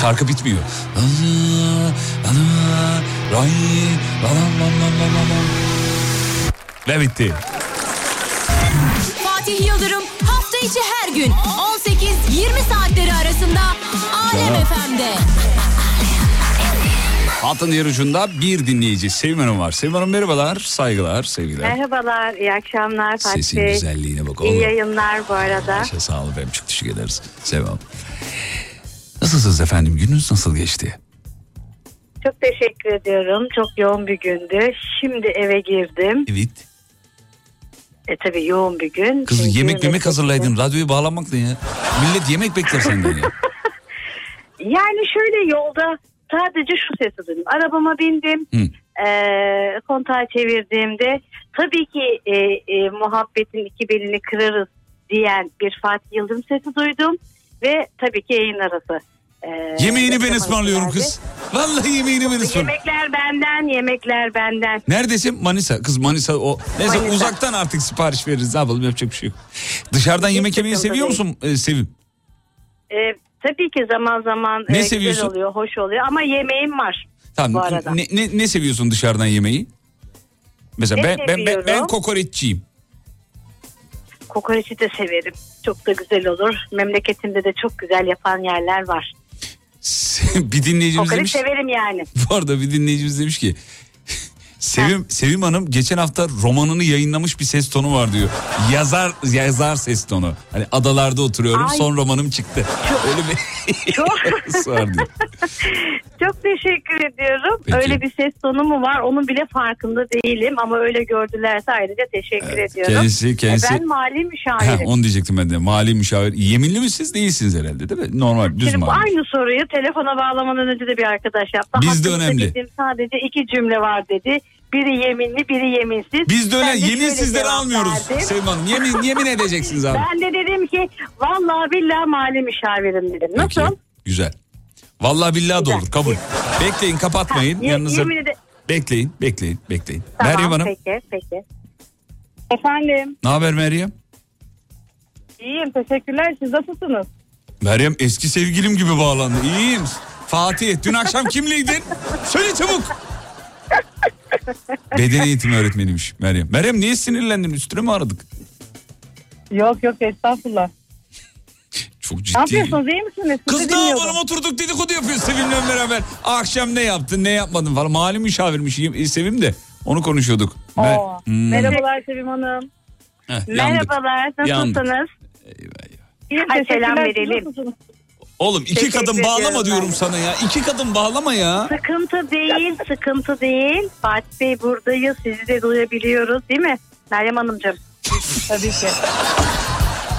Şarkı bitmiyor. Ve bitti. Fatih Yıldırım hafta içi her gün on sekiz yirmi saatleri arasında Alem ya. F M'de. Hattın diğer ucunda bir dinleyici Sevim Hanım var. Sevim Hanım merhabalar, saygılar, sevgiler. Merhabalar, iyi akşamlar Fatih. Sesin güzelliğine bak oğlum. İyi yayınlar bu arada. Ayşe, sağ olun efendim, çok teşekkür ederiz. Sevim Hanım. Nasılsınız efendim, gününüz nasıl geçti? Çok teşekkür ediyorum, çok yoğun bir gündü. Şimdi eve girdim. Evet. E tabii yoğun bir gün. Kız yemek yemek, yemek hazırlaydın, radyoyu bağlamak ne ya? Millet yemek bekler senden ya. Yani şöyle yolda... Sadece şu sesi duydum. Arabama bindim, e, kontağı çevirdiğimde tabii ki e, e, muhabbetin iki belini kırarız diyen bir Fatih Yıldırım sesi duydum. Ve tabii ki yayın arası. E, yemeğini ben ısmarlıyorum kız. Vallahi yemeğini ben ısmarlıyorum. Yemekler benden, yemekler benden. Neredesin? Manisa. Kız Manisa o. Neyse Manisa. Uzaktan artık sipariş veririz. Yapalım, yapacak bir şey yok. Dışarıdan hiç yemek yemeyi seviyor değil. Musun e, Sevim? Evet. Tabii ki zaman zaman ne güzel oluyor, hoş oluyor ama yemeğim var tamam. Bu arada. Ne, ne, ne seviyorsun dışarıdan yemeği? Mesela ben, ben ben ben kokoreççiyim. kokoreçi de severim. Çok da güzel olur. Memleketimde de çok güzel yapan yerler var. Bir dinleyicimiz kokoreç demiş. Severim yani. Bu arada bir dinleyicimiz demiş ki Sevim, ha. Sevim Hanım geçen hafta romanını yayınlamış bir ses tonu var diyor. Yazar yazar ses tonu. Hani adalarda oturuyorum. Ay. Son romanım çıktı. Çok, öyle bir çok. Çok teşekkür ediyorum. Peki. Öyle bir ses tonu mu var? Onun bile farkında değilim ama öyle gördülerse ayrıca teşekkür evet, ediyorum. Kendisi, kendisi... Ben mali müşavirim. Ha, onu diyecektim ben de. Mali müşavir. Yeminli misiniz? Değilsiniz herhalde değil mi? Normal düz mali. Aynı soruyu telefona bağlamadan önce de bir arkadaş yaptı. Bizde önemli. Dedim, sadece iki cümle var dedi. Biri yeminli, biri yeminsiz. Biz de öyle ben yeminsizleri de almıyoruz Sevim Hanım. Yemin, yemin edeceksiniz abi. Ben de dedim ki vallahi billahi mali müşavirim dedim. Nasıl? Peki, güzel. Vallahi billahi güzel. Da olur. Kabul. Bekleyin, kapatmayın. Ha, yanınıza. De... Bekleyin, bekleyin, bekleyin. Tamam, Meryem Hanım. Peki, peki. Efendim. Ne haber Meryem? İyiyim, teşekkürler. Siz nasılsınız? Meryem eski sevgilim gibi bağlandı. İyiyim. Fatih, dün akşam kimleydin? Söyle çabuk. Beden eğitimi öğretmeniymiş Meryem. Meryem niye sinirlendin? Üstüne mi aradık? Yok yok estağfurullah. Çok ciddi. Ne yapıyorsunuz, iyi misiniz? Kız ne yapalım, oturduk dedikodu yapıyoruz Sevim'le beraber. Akşam ne yaptın ne yapmadın falan. Mali müşavirmiş Sevim de onu konuşuyorduk. Ben... Hmm. Merhabalar Sevim Hanım. Heh, merhabalar, nasılsınız? Eyvah, eyvah. Selam verelim. Nasılsınız? Oğlum iki teşekkür kadın bağlama diyorum ben. Sana ya. İki kadın bağlama ya. Sıkıntı değil, sıkıntı değil. Fatih Bey buradayız, sizi de duyabiliyoruz değil mi? Meryem Hanımcığım. Tabii ki.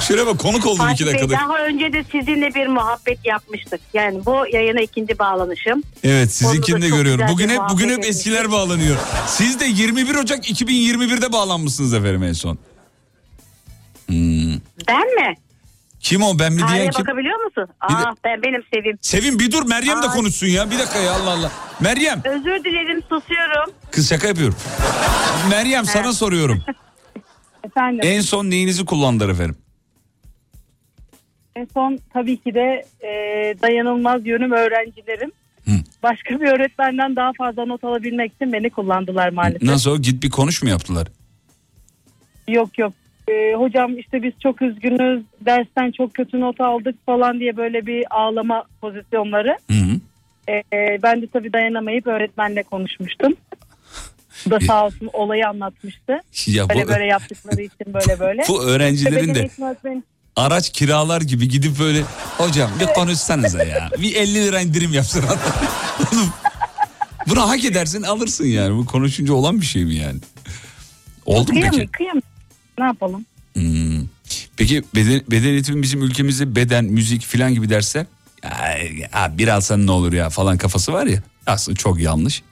Şöyle bak, konuk oldum Fatih iki dakikada. Bey, daha önce de sizinle bir muhabbet yapmıştık. Yani bu yayına ikinci bağlanışım. Evet, sizinkini de görüyorum. Bugün hep bugün hep eskiler bağlanıyor. Siz de yirmi bir Ocak iki bin yirmi bir'de bağlanmışsınız efendim en son. Hmm. Ben mi? Kim o, ben mi diyen kim? Bakabiliyor musun? Aa, de... ben benim Sevim. Sevim bir dur, Meryem Aa. de konuşsun ya. Bir dakika ya, Allah Allah. Meryem. Özür dilerim, susuyorum. Kız şaka yapıyorum. Meryem evet. Sana soruyorum. Efendim. En son neyinizi kullandılar efendim? En son tabii ki de e, dayanılmaz yönüm öğrencilerim. Hı. Başka bir öğretmenden daha fazla not alabilmek için beni kullandılar maalesef. Nasıl o? Git bir konuş mu yaptılar? Yok yok. Ee, hocam işte biz çok üzgünüz, dersten çok kötü not aldık falan diye böyle bir ağlama pozisyonları. Hı hı. Ee, ben de tabii dayanamayıp öğretmenle konuşmuştum. Bu da sağ olsun olayı anlatmıştı. Ya böyle bu... böyle yaptıkları için böyle böyle. Bu öğrencilerin de araç kiralar gibi gidip böyle hocam bir konuşsanıza ya. Bir elli lira indirim yapsın. Bunu hak edersin, alırsın yani. Bu konuşunca olan bir şey mi yani? Oldu mu peki? Kıyam. Ne yapalım? Hmm. Peki beden, beden eğitimi bizim ülkemizde beden, müzik filan gibi dersler bir alsan ne olur ya falan kafası var ya, aslında çok yanlış.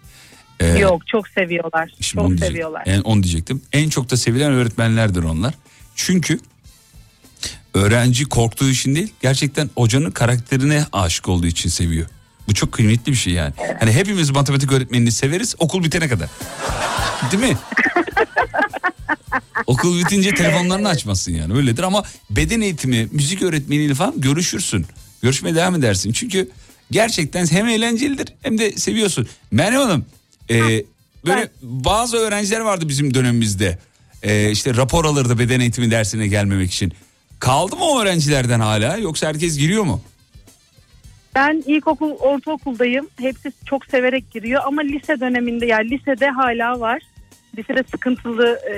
Ee, Yok çok seviyorlar. Çok onu seviyorlar. En, onu diyecektim. En çok da sevilen öğretmenlerdir onlar. Çünkü öğrenci korktuğu için değil, gerçekten hocanın karakterine aşık olduğu için seviyor. Bu çok kıymetli bir şey yani. Evet. Hani hepimiz matematik öğretmenini severiz okul bitene kadar. Değil mi? Okul bitince telefonlarını açmasın yani, öyledir ama beden eğitimi, müzik öğretmeniyle falan görüşürsün. Görüşmeye devam edersin. Çünkü gerçekten hem eğlencelidir hem de seviyorsun. Meryem Hanım, e, böyle bazı öğrenciler vardı bizim dönemimizde. E, işte rapor alırdı beden eğitimi dersine gelmemek için. Kaldı mı o öğrencilerden hala, yoksa herkes giriyor mu? Ben ilkokul, ortaokuldayım. Hepsi çok severek giriyor ama lise döneminde, yani lisede hala var. Lisede sıkıntılı e,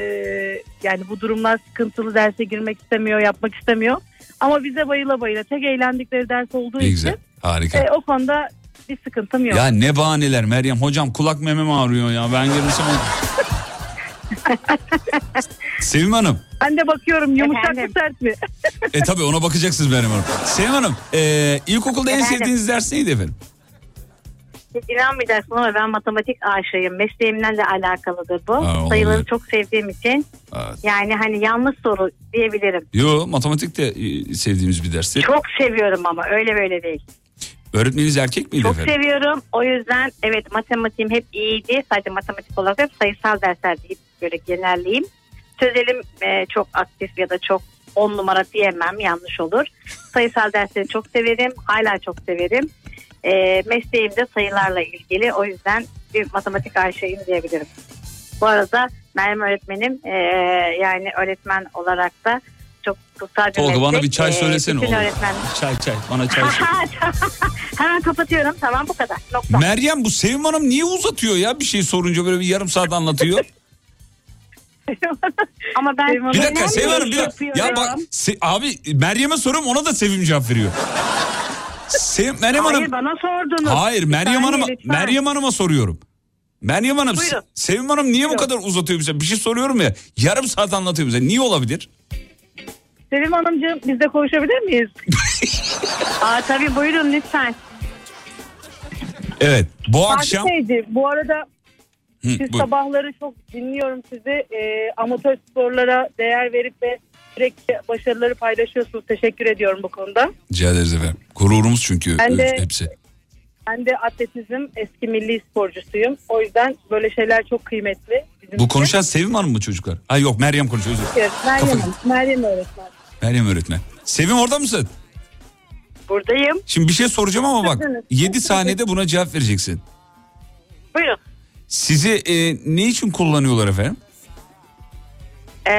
yani bu durumlar sıkıntılı, derse girmek istemiyor, yapmak istemiyor. Ama bize bayıla bayıla tek eğlendikleri ders olduğu ne için harika. E, o konuda bir sıkıntım yok. Ya ne bahaneler Meryem, hocam kulak memem ağrıyor ya ben girmişim. Sevim Hanım. Ben de bakıyorum yumuşak mı sert mi? E tabii ona bakacaksınız Meryem Hanım. Sevim Hanım e, ilkokulda efendim? En sevdiğiniz ders neydi efendim? İnanmayacaksın ama ben matematik aşığıyım. Mesleğimden de alakalıdır bu. Aa, sayıları çok sevdiğim için. Evet. Yani hani yanlış soru diyebilirim. Yo, matematik de sevdiğimiz bir ders. Çok seviyorum ama öyle böyle değil. Öğretmeniniz erkek miydi çok efendim? Çok seviyorum. O yüzden evet matematiğim hep iyiydi. Sadece matematik olarak hep sayısal dersler deyip böyle genelleyim. Sözelim e, çok aktif ya da çok on numara diyemem, yanlış olur. Sayısal dersleri çok severim. Hala çok severim. E, mesleğim de sayılarla ilgili, o yüzden bir matematik aşığıyım diyebilirim. Bu arada Meryem öğretmenim e, yani öğretmen olarak da çok kutsal bir Tolga meslek. Bana bir çay söylesene oğlum. Çay çay bana çay söyle. Hemen kapatıyorum, tamam, bu kadar. Nokta. Meryem, bu Sevim Hanım niye uzatıyor ya, bir şey sorunca böyle bir yarım saat anlatıyor. Ama ben bir dakika Sevim Hanım bir dakika. Ya bak se- abi Meryem'e soruyorum, ona da Sevim cevap veriyor. Sevim, Meryem Hayır Hanım. bana sordunuz. Hayır Meryem Hanım Meryem Hanım'a soruyorum. Meryem Hanım, Buyurun. Sevim Hanım niye Buyurun. bu kadar uzatıyor bize? Bir şey soruyorum ya, yarım saat anlatıyor bize. Niye olabilir? Sevim Hanımcığım, biz de konuşabilir miyiz? Aa, tabii, buyurun lütfen. Evet, bu Fatih akşam... Beyciğim, bu arada Hı, siz buyurun. sabahları çok dinliyorum sizi. E, amatör sporlara değer verip ve sürekli başarıları paylaşıyorsunuz. Teşekkür ediyorum bu konuda. Rica ederiz efendim. Gururumuz çünkü ben de, hepsi. Ben de atletizm eski milli sporcusuyum. O yüzden böyle şeyler çok kıymetli. Bizim bu konuşan için. Sevim Hanım mı çocuklar? Ay yok, Meryem konuşuyor. Evet, Meryem Hanım. Meryem öğretmen. Meryem öğretmen. Sevim, orada mısın? Buradayım. Şimdi bir şey soracağım ama bak. yedi saniyede buna cevap vereceksin. Buyurun. Sizi e, ne için kullanıyorlar efendim? E,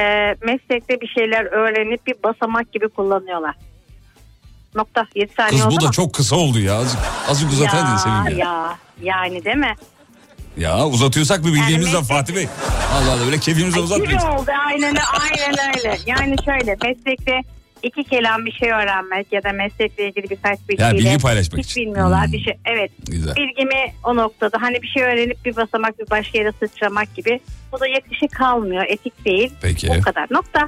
meslekte bir şeyler öğrenip bir basamak gibi kullanıyorlar. Nokta. yedi saniye Kız, oldu Kız bu da mı? Çok kısa oldu ya. Azıcık, azıcık uzataydın Sevim ya. Ya. Yani değil mi? Ya uzatıyorsak bir bildiğimiz yani var meslek... Fatih Bey. Allah Allah, böyle keyfimize uzatmayız. Gibi oldu, aynen, aynen öyle. Yani şöyle, meslekte iki kelam bir şey öğrenmek ya da meslekle ilgili birkaç bilgiyle. Ya bilgi paylaşmak hiç için. bilmiyorlar hmm. bir şey. Evet. Güzel. Bilgimi o noktada hani bir şey öğrenip bir basamak bir başka yere sıçramak gibi. Bu da yakışı kalmıyor. Etik değil. Peki. O kadar. Nokta.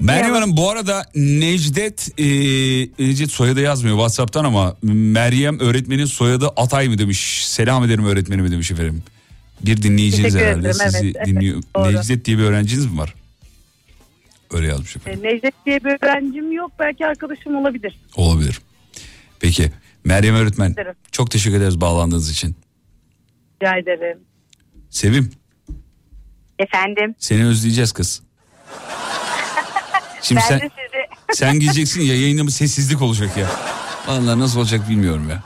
Meryem Hanım, bu arada Necdet e, Necdet soyadı yazmıyor WhatsApp'tan ama Meryem öğretmenin soyadı Atay mı demiş. Selam ederim öğretmenime demiş efendim. Bir dinleyiciniz herhalde ederim, sizi evet, dinliyor. Evet, Necdet diye bir öğrenciniz mi var? Öyle yazmış efendim. Necdet diye bir öğrencim yok, belki arkadaşım olabilir. Olabilir. Peki Meryem öğretmen, ederim. çok teşekkür ederiz bağlandığınız için. Rica ederim. Sevim. Efendim. Seni özleyeceğiz kız. Şimdi sen, sen gideceksin ya, yayında bir sessizlik olacak ya. Vallahi nasıl olacak bilmiyorum ya.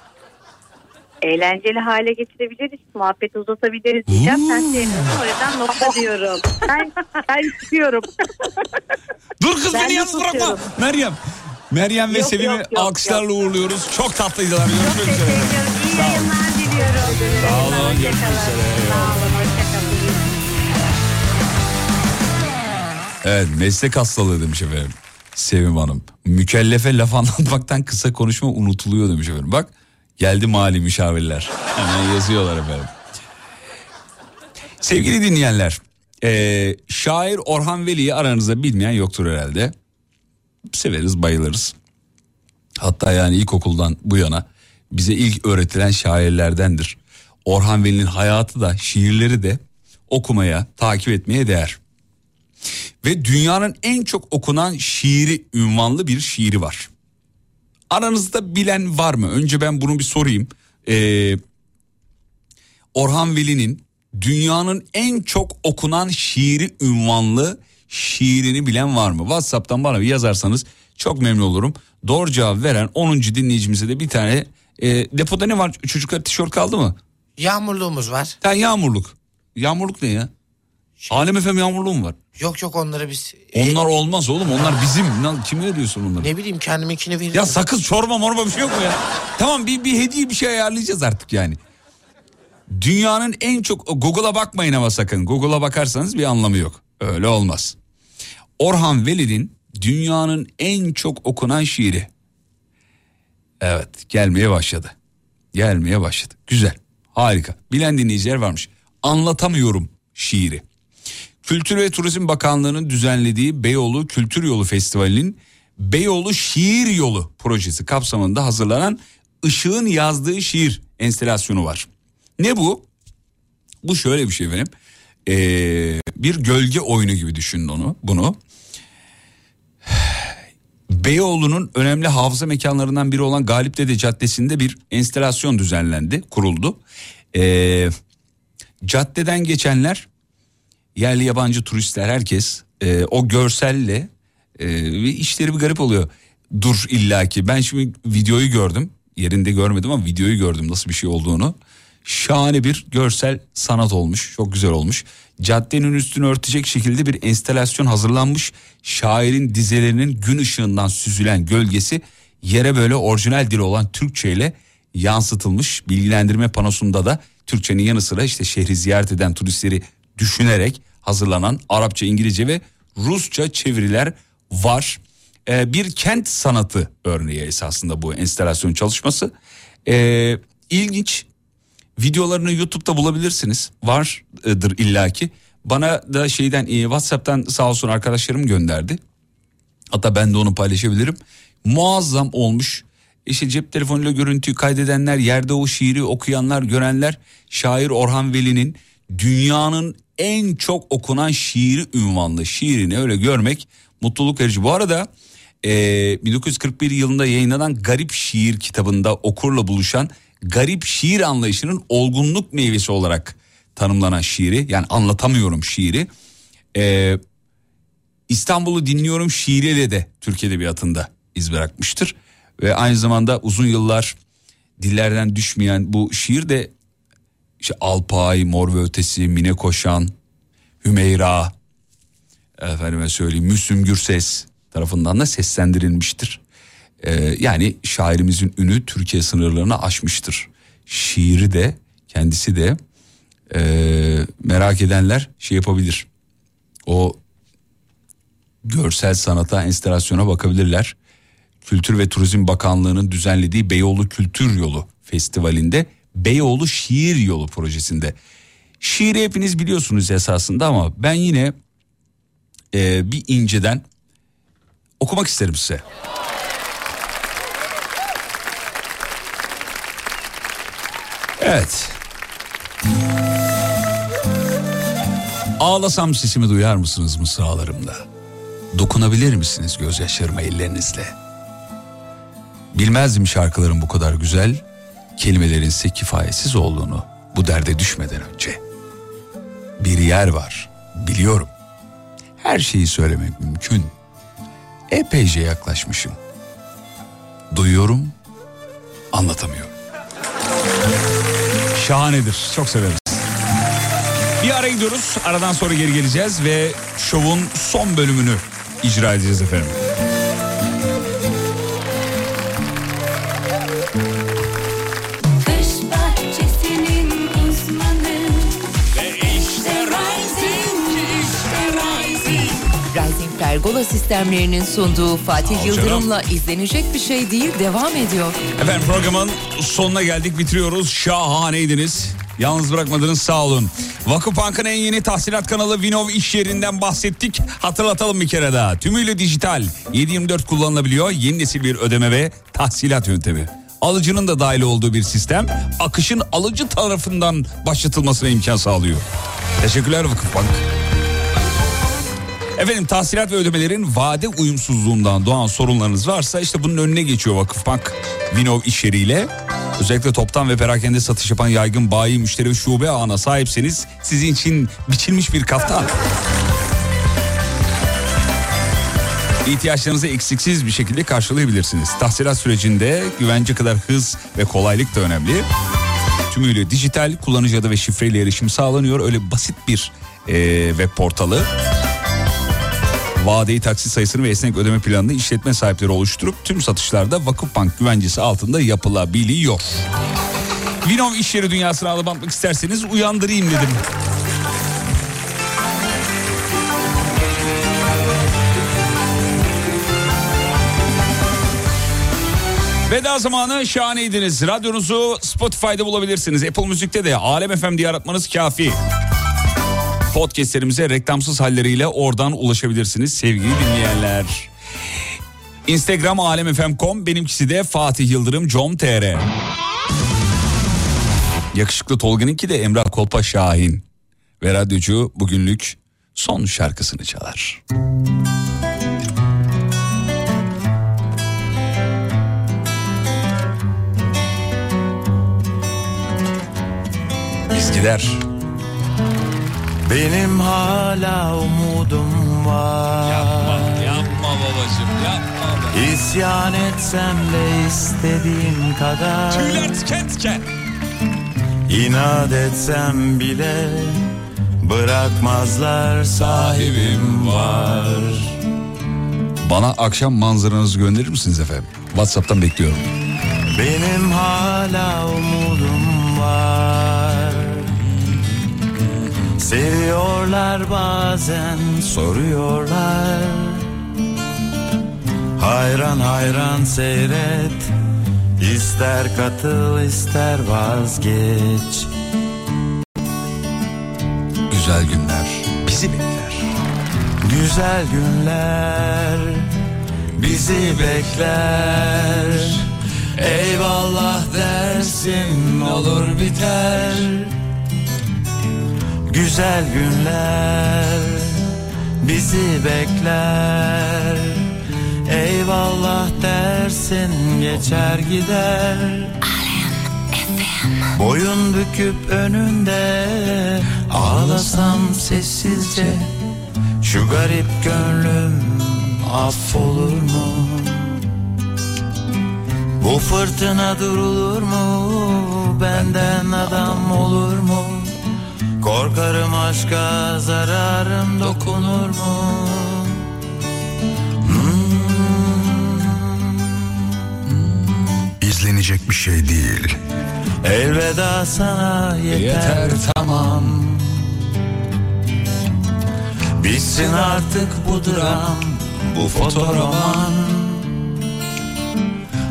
Eğlenceli hale getirebiliriz, muhabbeti uzatabiliriz diyeceğim. Sen sevmiyorsun, o yüzden nokta diyorum. Ben, ben istiyorum. Dur kız, ben beni yalnız bırakma. Meryem. Meryem ve yok, Sevim'i yok, yok, alkışlarla yok. uğurluyoruz. Çok tatlıydılar. Çok teşekkür ederim. İyi yayınlar diliyorum. Sağ olun. Görüşmek üzere. Sağ olun. Evet, meslek hastalığı demiş efendim Sevim Hanım. Mükellefe laf anlatmaktan kısa konuşma unutuluyor demiş efendim. Bak geldi mali müşavirler. Hemen yazıyorlar efendim. Sevgili dinleyenler, ee, şair Orhan Veli'yi aranızda bilmeyen yoktur herhalde. Severiz, bayılırız. Hatta yani ilkokuldan bu yana bize ilk öğretilen şairlerdendir. Orhan Veli'nin hayatı da şiirleri de okumaya, takip etmeye değer. Ve dünyanın en çok okunan şiiri ünvanlı bir şiiri var. Aranızda bilen var mı? Önce ben bunu bir sorayım. Ee, Orhan Veli'nin dünyanın en çok okunan şiiri ünvanlı şiirini bilen var mı? WhatsApp'tan bana bir yazarsanız çok memnun olurum. Doğru cevap veren onuncu dinleyicimize de bir tane. E, depoda ne var? Çocuklar tişört kaldı mı? Yağmurluğumuz var. Ha, yağmurluk. Yağmurluk ne ya? Alem F M yağmurluğu mu var? Yok yok, onları biz... Onlar e... olmaz oğlum, onlar bizim. Lan, kime veriyorsun onları? Ne bileyim, kendiminkini veriyorum. Ya sakız, çorba, morba bir şey yok mu ya? Tamam, bir, bir hediye bir şey ayarlayacağız artık yani. Dünyanın en çok... Google'a bakmayın ama sakın. Google'a bakarsanız bir anlamı yok. Öyle olmaz. Orhan Veli'nin dünyanın en çok okunan şiiri. Evet, gelmeye başladı. Gelmeye başladı. Güzel, harika. Bilen dinleyiciler varmış. Anlatamıyorum şiiri. Kültür ve Turizm Bakanlığı'nın düzenlediği Beyoğlu Kültür Yolu Festivali'nin Beyoğlu Şiir Yolu projesi kapsamında hazırlanan Işığın Yazdığı Şiir enstelasyonu var. Ne bu? Bu şöyle bir şey efendim. Ee, bir gölge oyunu gibi düşünün onu, bunu. Beyoğlu'nun önemli hafıza mekanlarından biri olan Galip Dede Caddesi'nde bir enstelasyon düzenlendi, kuruldu. Ee, caddeden geçenler... Yerli yabancı turistler, herkes e, o görselle e, işleri bir garip oluyor. Dur illaki, ben şimdi videoyu gördüm, yerinde görmedim ama videoyu gördüm nasıl bir şey olduğunu. şahane bir görsel sanat olmuş. Çok güzel olmuş. Caddenin üstünü örtecek şekilde bir enstalasyon hazırlanmış. Şairin dizelerinin gün ışığından süzülen gölgesi yere böyle orijinal dili olan Türkçe ile yansıtılmış. Bilgilendirme panosunda da Türkçenin yanı sıra işte şehri ziyaret eden turistleri düşünerek hazırlanan Arapça, İngilizce ve Rusça çeviriler var. Ee, bir kent sanatı örneği esasında bu enstalasyon çalışması. Ee, ilginç. Videolarını YouTube'da bulabilirsiniz. Vardır illaki. Bana da şeyden WhatsApp'tan sağ olsun arkadaşlarım gönderdi. Hatta ben de onu paylaşabilirim. Muazzam olmuş. İşte cep telefonuyla görüntüyü kaydedenler, yerde o şiiri okuyanlar, görenler, şair Orhan Veli'nin dünyanın en çok okunan şiiri ünvanlı şiirini öyle görmek mutluluk verici. Bu arada e, bin dokuz yüz kırk bir yılında yayınlanan Garip şiir kitabında okurla buluşan garip şiir anlayışının olgunluk meyvesi olarak tanımlanan şiiri, yani anlatamıyorum şiiri, e, İstanbul'u dinliyorum şiiriyle de Türk edebiyatında iz bırakmıştır. Ve aynı zamanda uzun yıllar dillerden düşmeyen bu şiir de işte Alpay, Mor ve Ötesi, Minekoşan, Hümeyra, efendime söyleyeyim Müslüm Gürses tarafından da seslendirilmiştir. Ee, yani şairimizin ünü Türkiye sınırlarını aşmıştır. Şiiri de kendisi de e, merak edenler şey yapabilir. O görsel sanata, enstalasyona bakabilirler. Kültür ve Turizm Bakanlığı'nın düzenlediği Beyoğlu Kültür Yolu Festivali'nde Beyoğlu Şiir Yolu projesinde. Şiiri hepiniz biliyorsunuz esasında ama ben yine e, bir inceden okumak isterim size. Evet. Ağlasam sesimi duyar mısınız mısralarımla? Dokunabilir misiniz gözyaşlarıma ellerinizle? Bilmezdim şarkıların bu kadar güzel, kelimelerin ise kifayetsiz olduğunu bu derde düşmeden önce. Bir yer var, biliyorum. Her şeyi söylemek mümkün. Epeyce yaklaşmışım. Duyuyorum, anlatamıyorum. Şahanedir, çok severiz. Bir ara gidiyoruz, aradan sonra geri geleceğiz ve şovun son bölümünü icra edeceğiz efendim. Pergola sistemlerinin sunduğu Fatih Al Yıldırım'la canım. İzlenecek bir şey değil devam ediyor. Efendim programın sonuna geldik, bitiriyoruz. Şahaneydiniz. Yalnız bırakmadınız, sağ olun. Vakıfbank'ın en yeni tahsilat kanalı Vinoov iş yerinden bahsettik. Hatırlatalım bir kere daha. Tümüyle dijital, yedi yirmi dört kullanılabiliyor. Yeni nesil bir ödeme ve tahsilat yöntemi. Alıcının da dahil olduğu bir sistem, akışın alıcı tarafından başlatılmasına imkan sağlıyor. Teşekkürler Vakıfbank. Efendim tahsilat ve ödemelerin vade uyumsuzluğundan doğan sorunlarınız varsa işte bunun önüne geçiyor Vakıfbank Vinoov iş yeriyle. Özellikle toptan ve perakende satış yapan yaygın bayi, müşteri ve şube ağına sahipseniz sizin için biçilmiş bir kaftan. İhtiyaçlarınızı eksiksiz bir şekilde karşılayabilirsiniz. Tahsilat sürecinde güvence kadar hız ve kolaylık da önemli. Tümüyle dijital, kullanıcı adı ve şifreyle erişim sağlanıyor. Öyle basit bir ee, web portalı. Vadeyi, taksit sayısını ve esnek ödeme planını işletme sahipleri oluşturup tüm satışlarda Vakıfbank güvencesi altında yapılabiliyor. Vinoov iş yeri dünyasına alıp atmak isterseniz uyandırayım dedim. Veda zamanı, şahaneydiniz. Radyonuzu Spotify'da bulabilirsiniz. Apple Müzik'te de Alem F M diye aratmanız kafi. Podcastlerimize reklamsız halleriyle oradan ulaşabilirsiniz sevgili dinleyenler. Instagram alem f m nokta com, benimkisi de Fatih Yıldırım com nokta t r. Yakışıklı Tolga'nınki de Emrah Kolpa Şahin. Ve radyocu bugünlük son şarkısını çalar. Biz gider. Benim hala umudum var. Yapma, yapma babacığım, yapma be. İsyan etsem de istediğim kadar. Tüyler tiken tiken. İnat etsem bile bırakmazlar, sahibim var. Bana akşam manzaranızı gönderir misiniz efendim? WhatsApp'tan bekliyorum. Benim hala umudum var. Seviyorlar bazen, soruyorlar. Hayran hayran seyret, İster katıl ister vazgeç. Güzel günler bizi bekler. Güzel günler bizi bekler. Eyvallah dersin, olur biter. Güzel günler bizi bekler. Eyvallah dersin, geçer gider. Boyun büküp önünde ağlasam sessizce, şu garip gönlüm affolur mu? Bu fırtına durulur mu? Benden adam olur mu? Korkarım aşka zararım dokunur mu? İzlenecek bir şey değil. Elveda sana yeter, yeter tamam. Bitsin artık bu dram, bu fotoroman.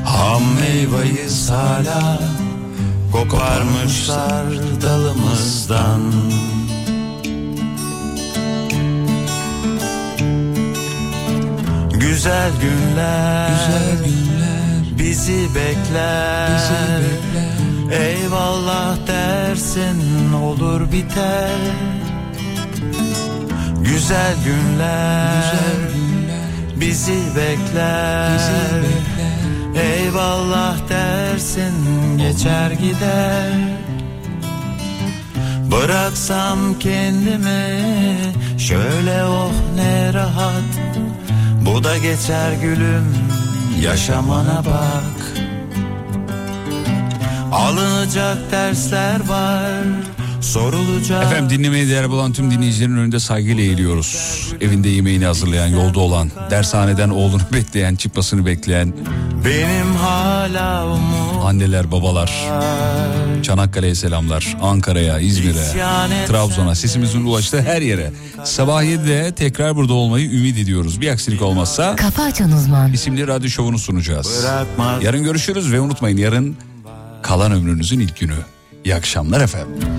Ham meyveyiz hala, koparmışlar dalımızdan. Güzel günler, güzel günler bizi bekler, bizi bekler. Eyvallah dersin, olur biter. Güzel günler, güzel günler bizi bekler, bizi bekler. Eyvallah dersin, geçer gider. Bıraksam kendimi şöyle, oh ne rahat. Bu da geçer gülüm, yaşamana bak. Alınacak dersler var, sorulacak. Efendim dinlemeye değer bulan tüm dinleyicilerin önünde saygıyla eğiliyoruz. Evinde yemeğini hazırlayan, yolda olan, dershaneden oğlunu bekleyen, çıkmasını bekleyen benim hala umudum. Anneler, babalar, Çanakkale'ye selamlar, Ankara'ya, İzmir'e, Trabzon'a, sesimizin ulaştığı her yere. Sabah yedide tekrar burada olmayı ümit ediyoruz. Bir aksilik olmazsa Kafa Açan Uzman isimli radyo şovunu sunacağız. Yarın görüşürüz ve unutmayın, yarın kalan ömrünüzün ilk günü. İyi akşamlar efendim.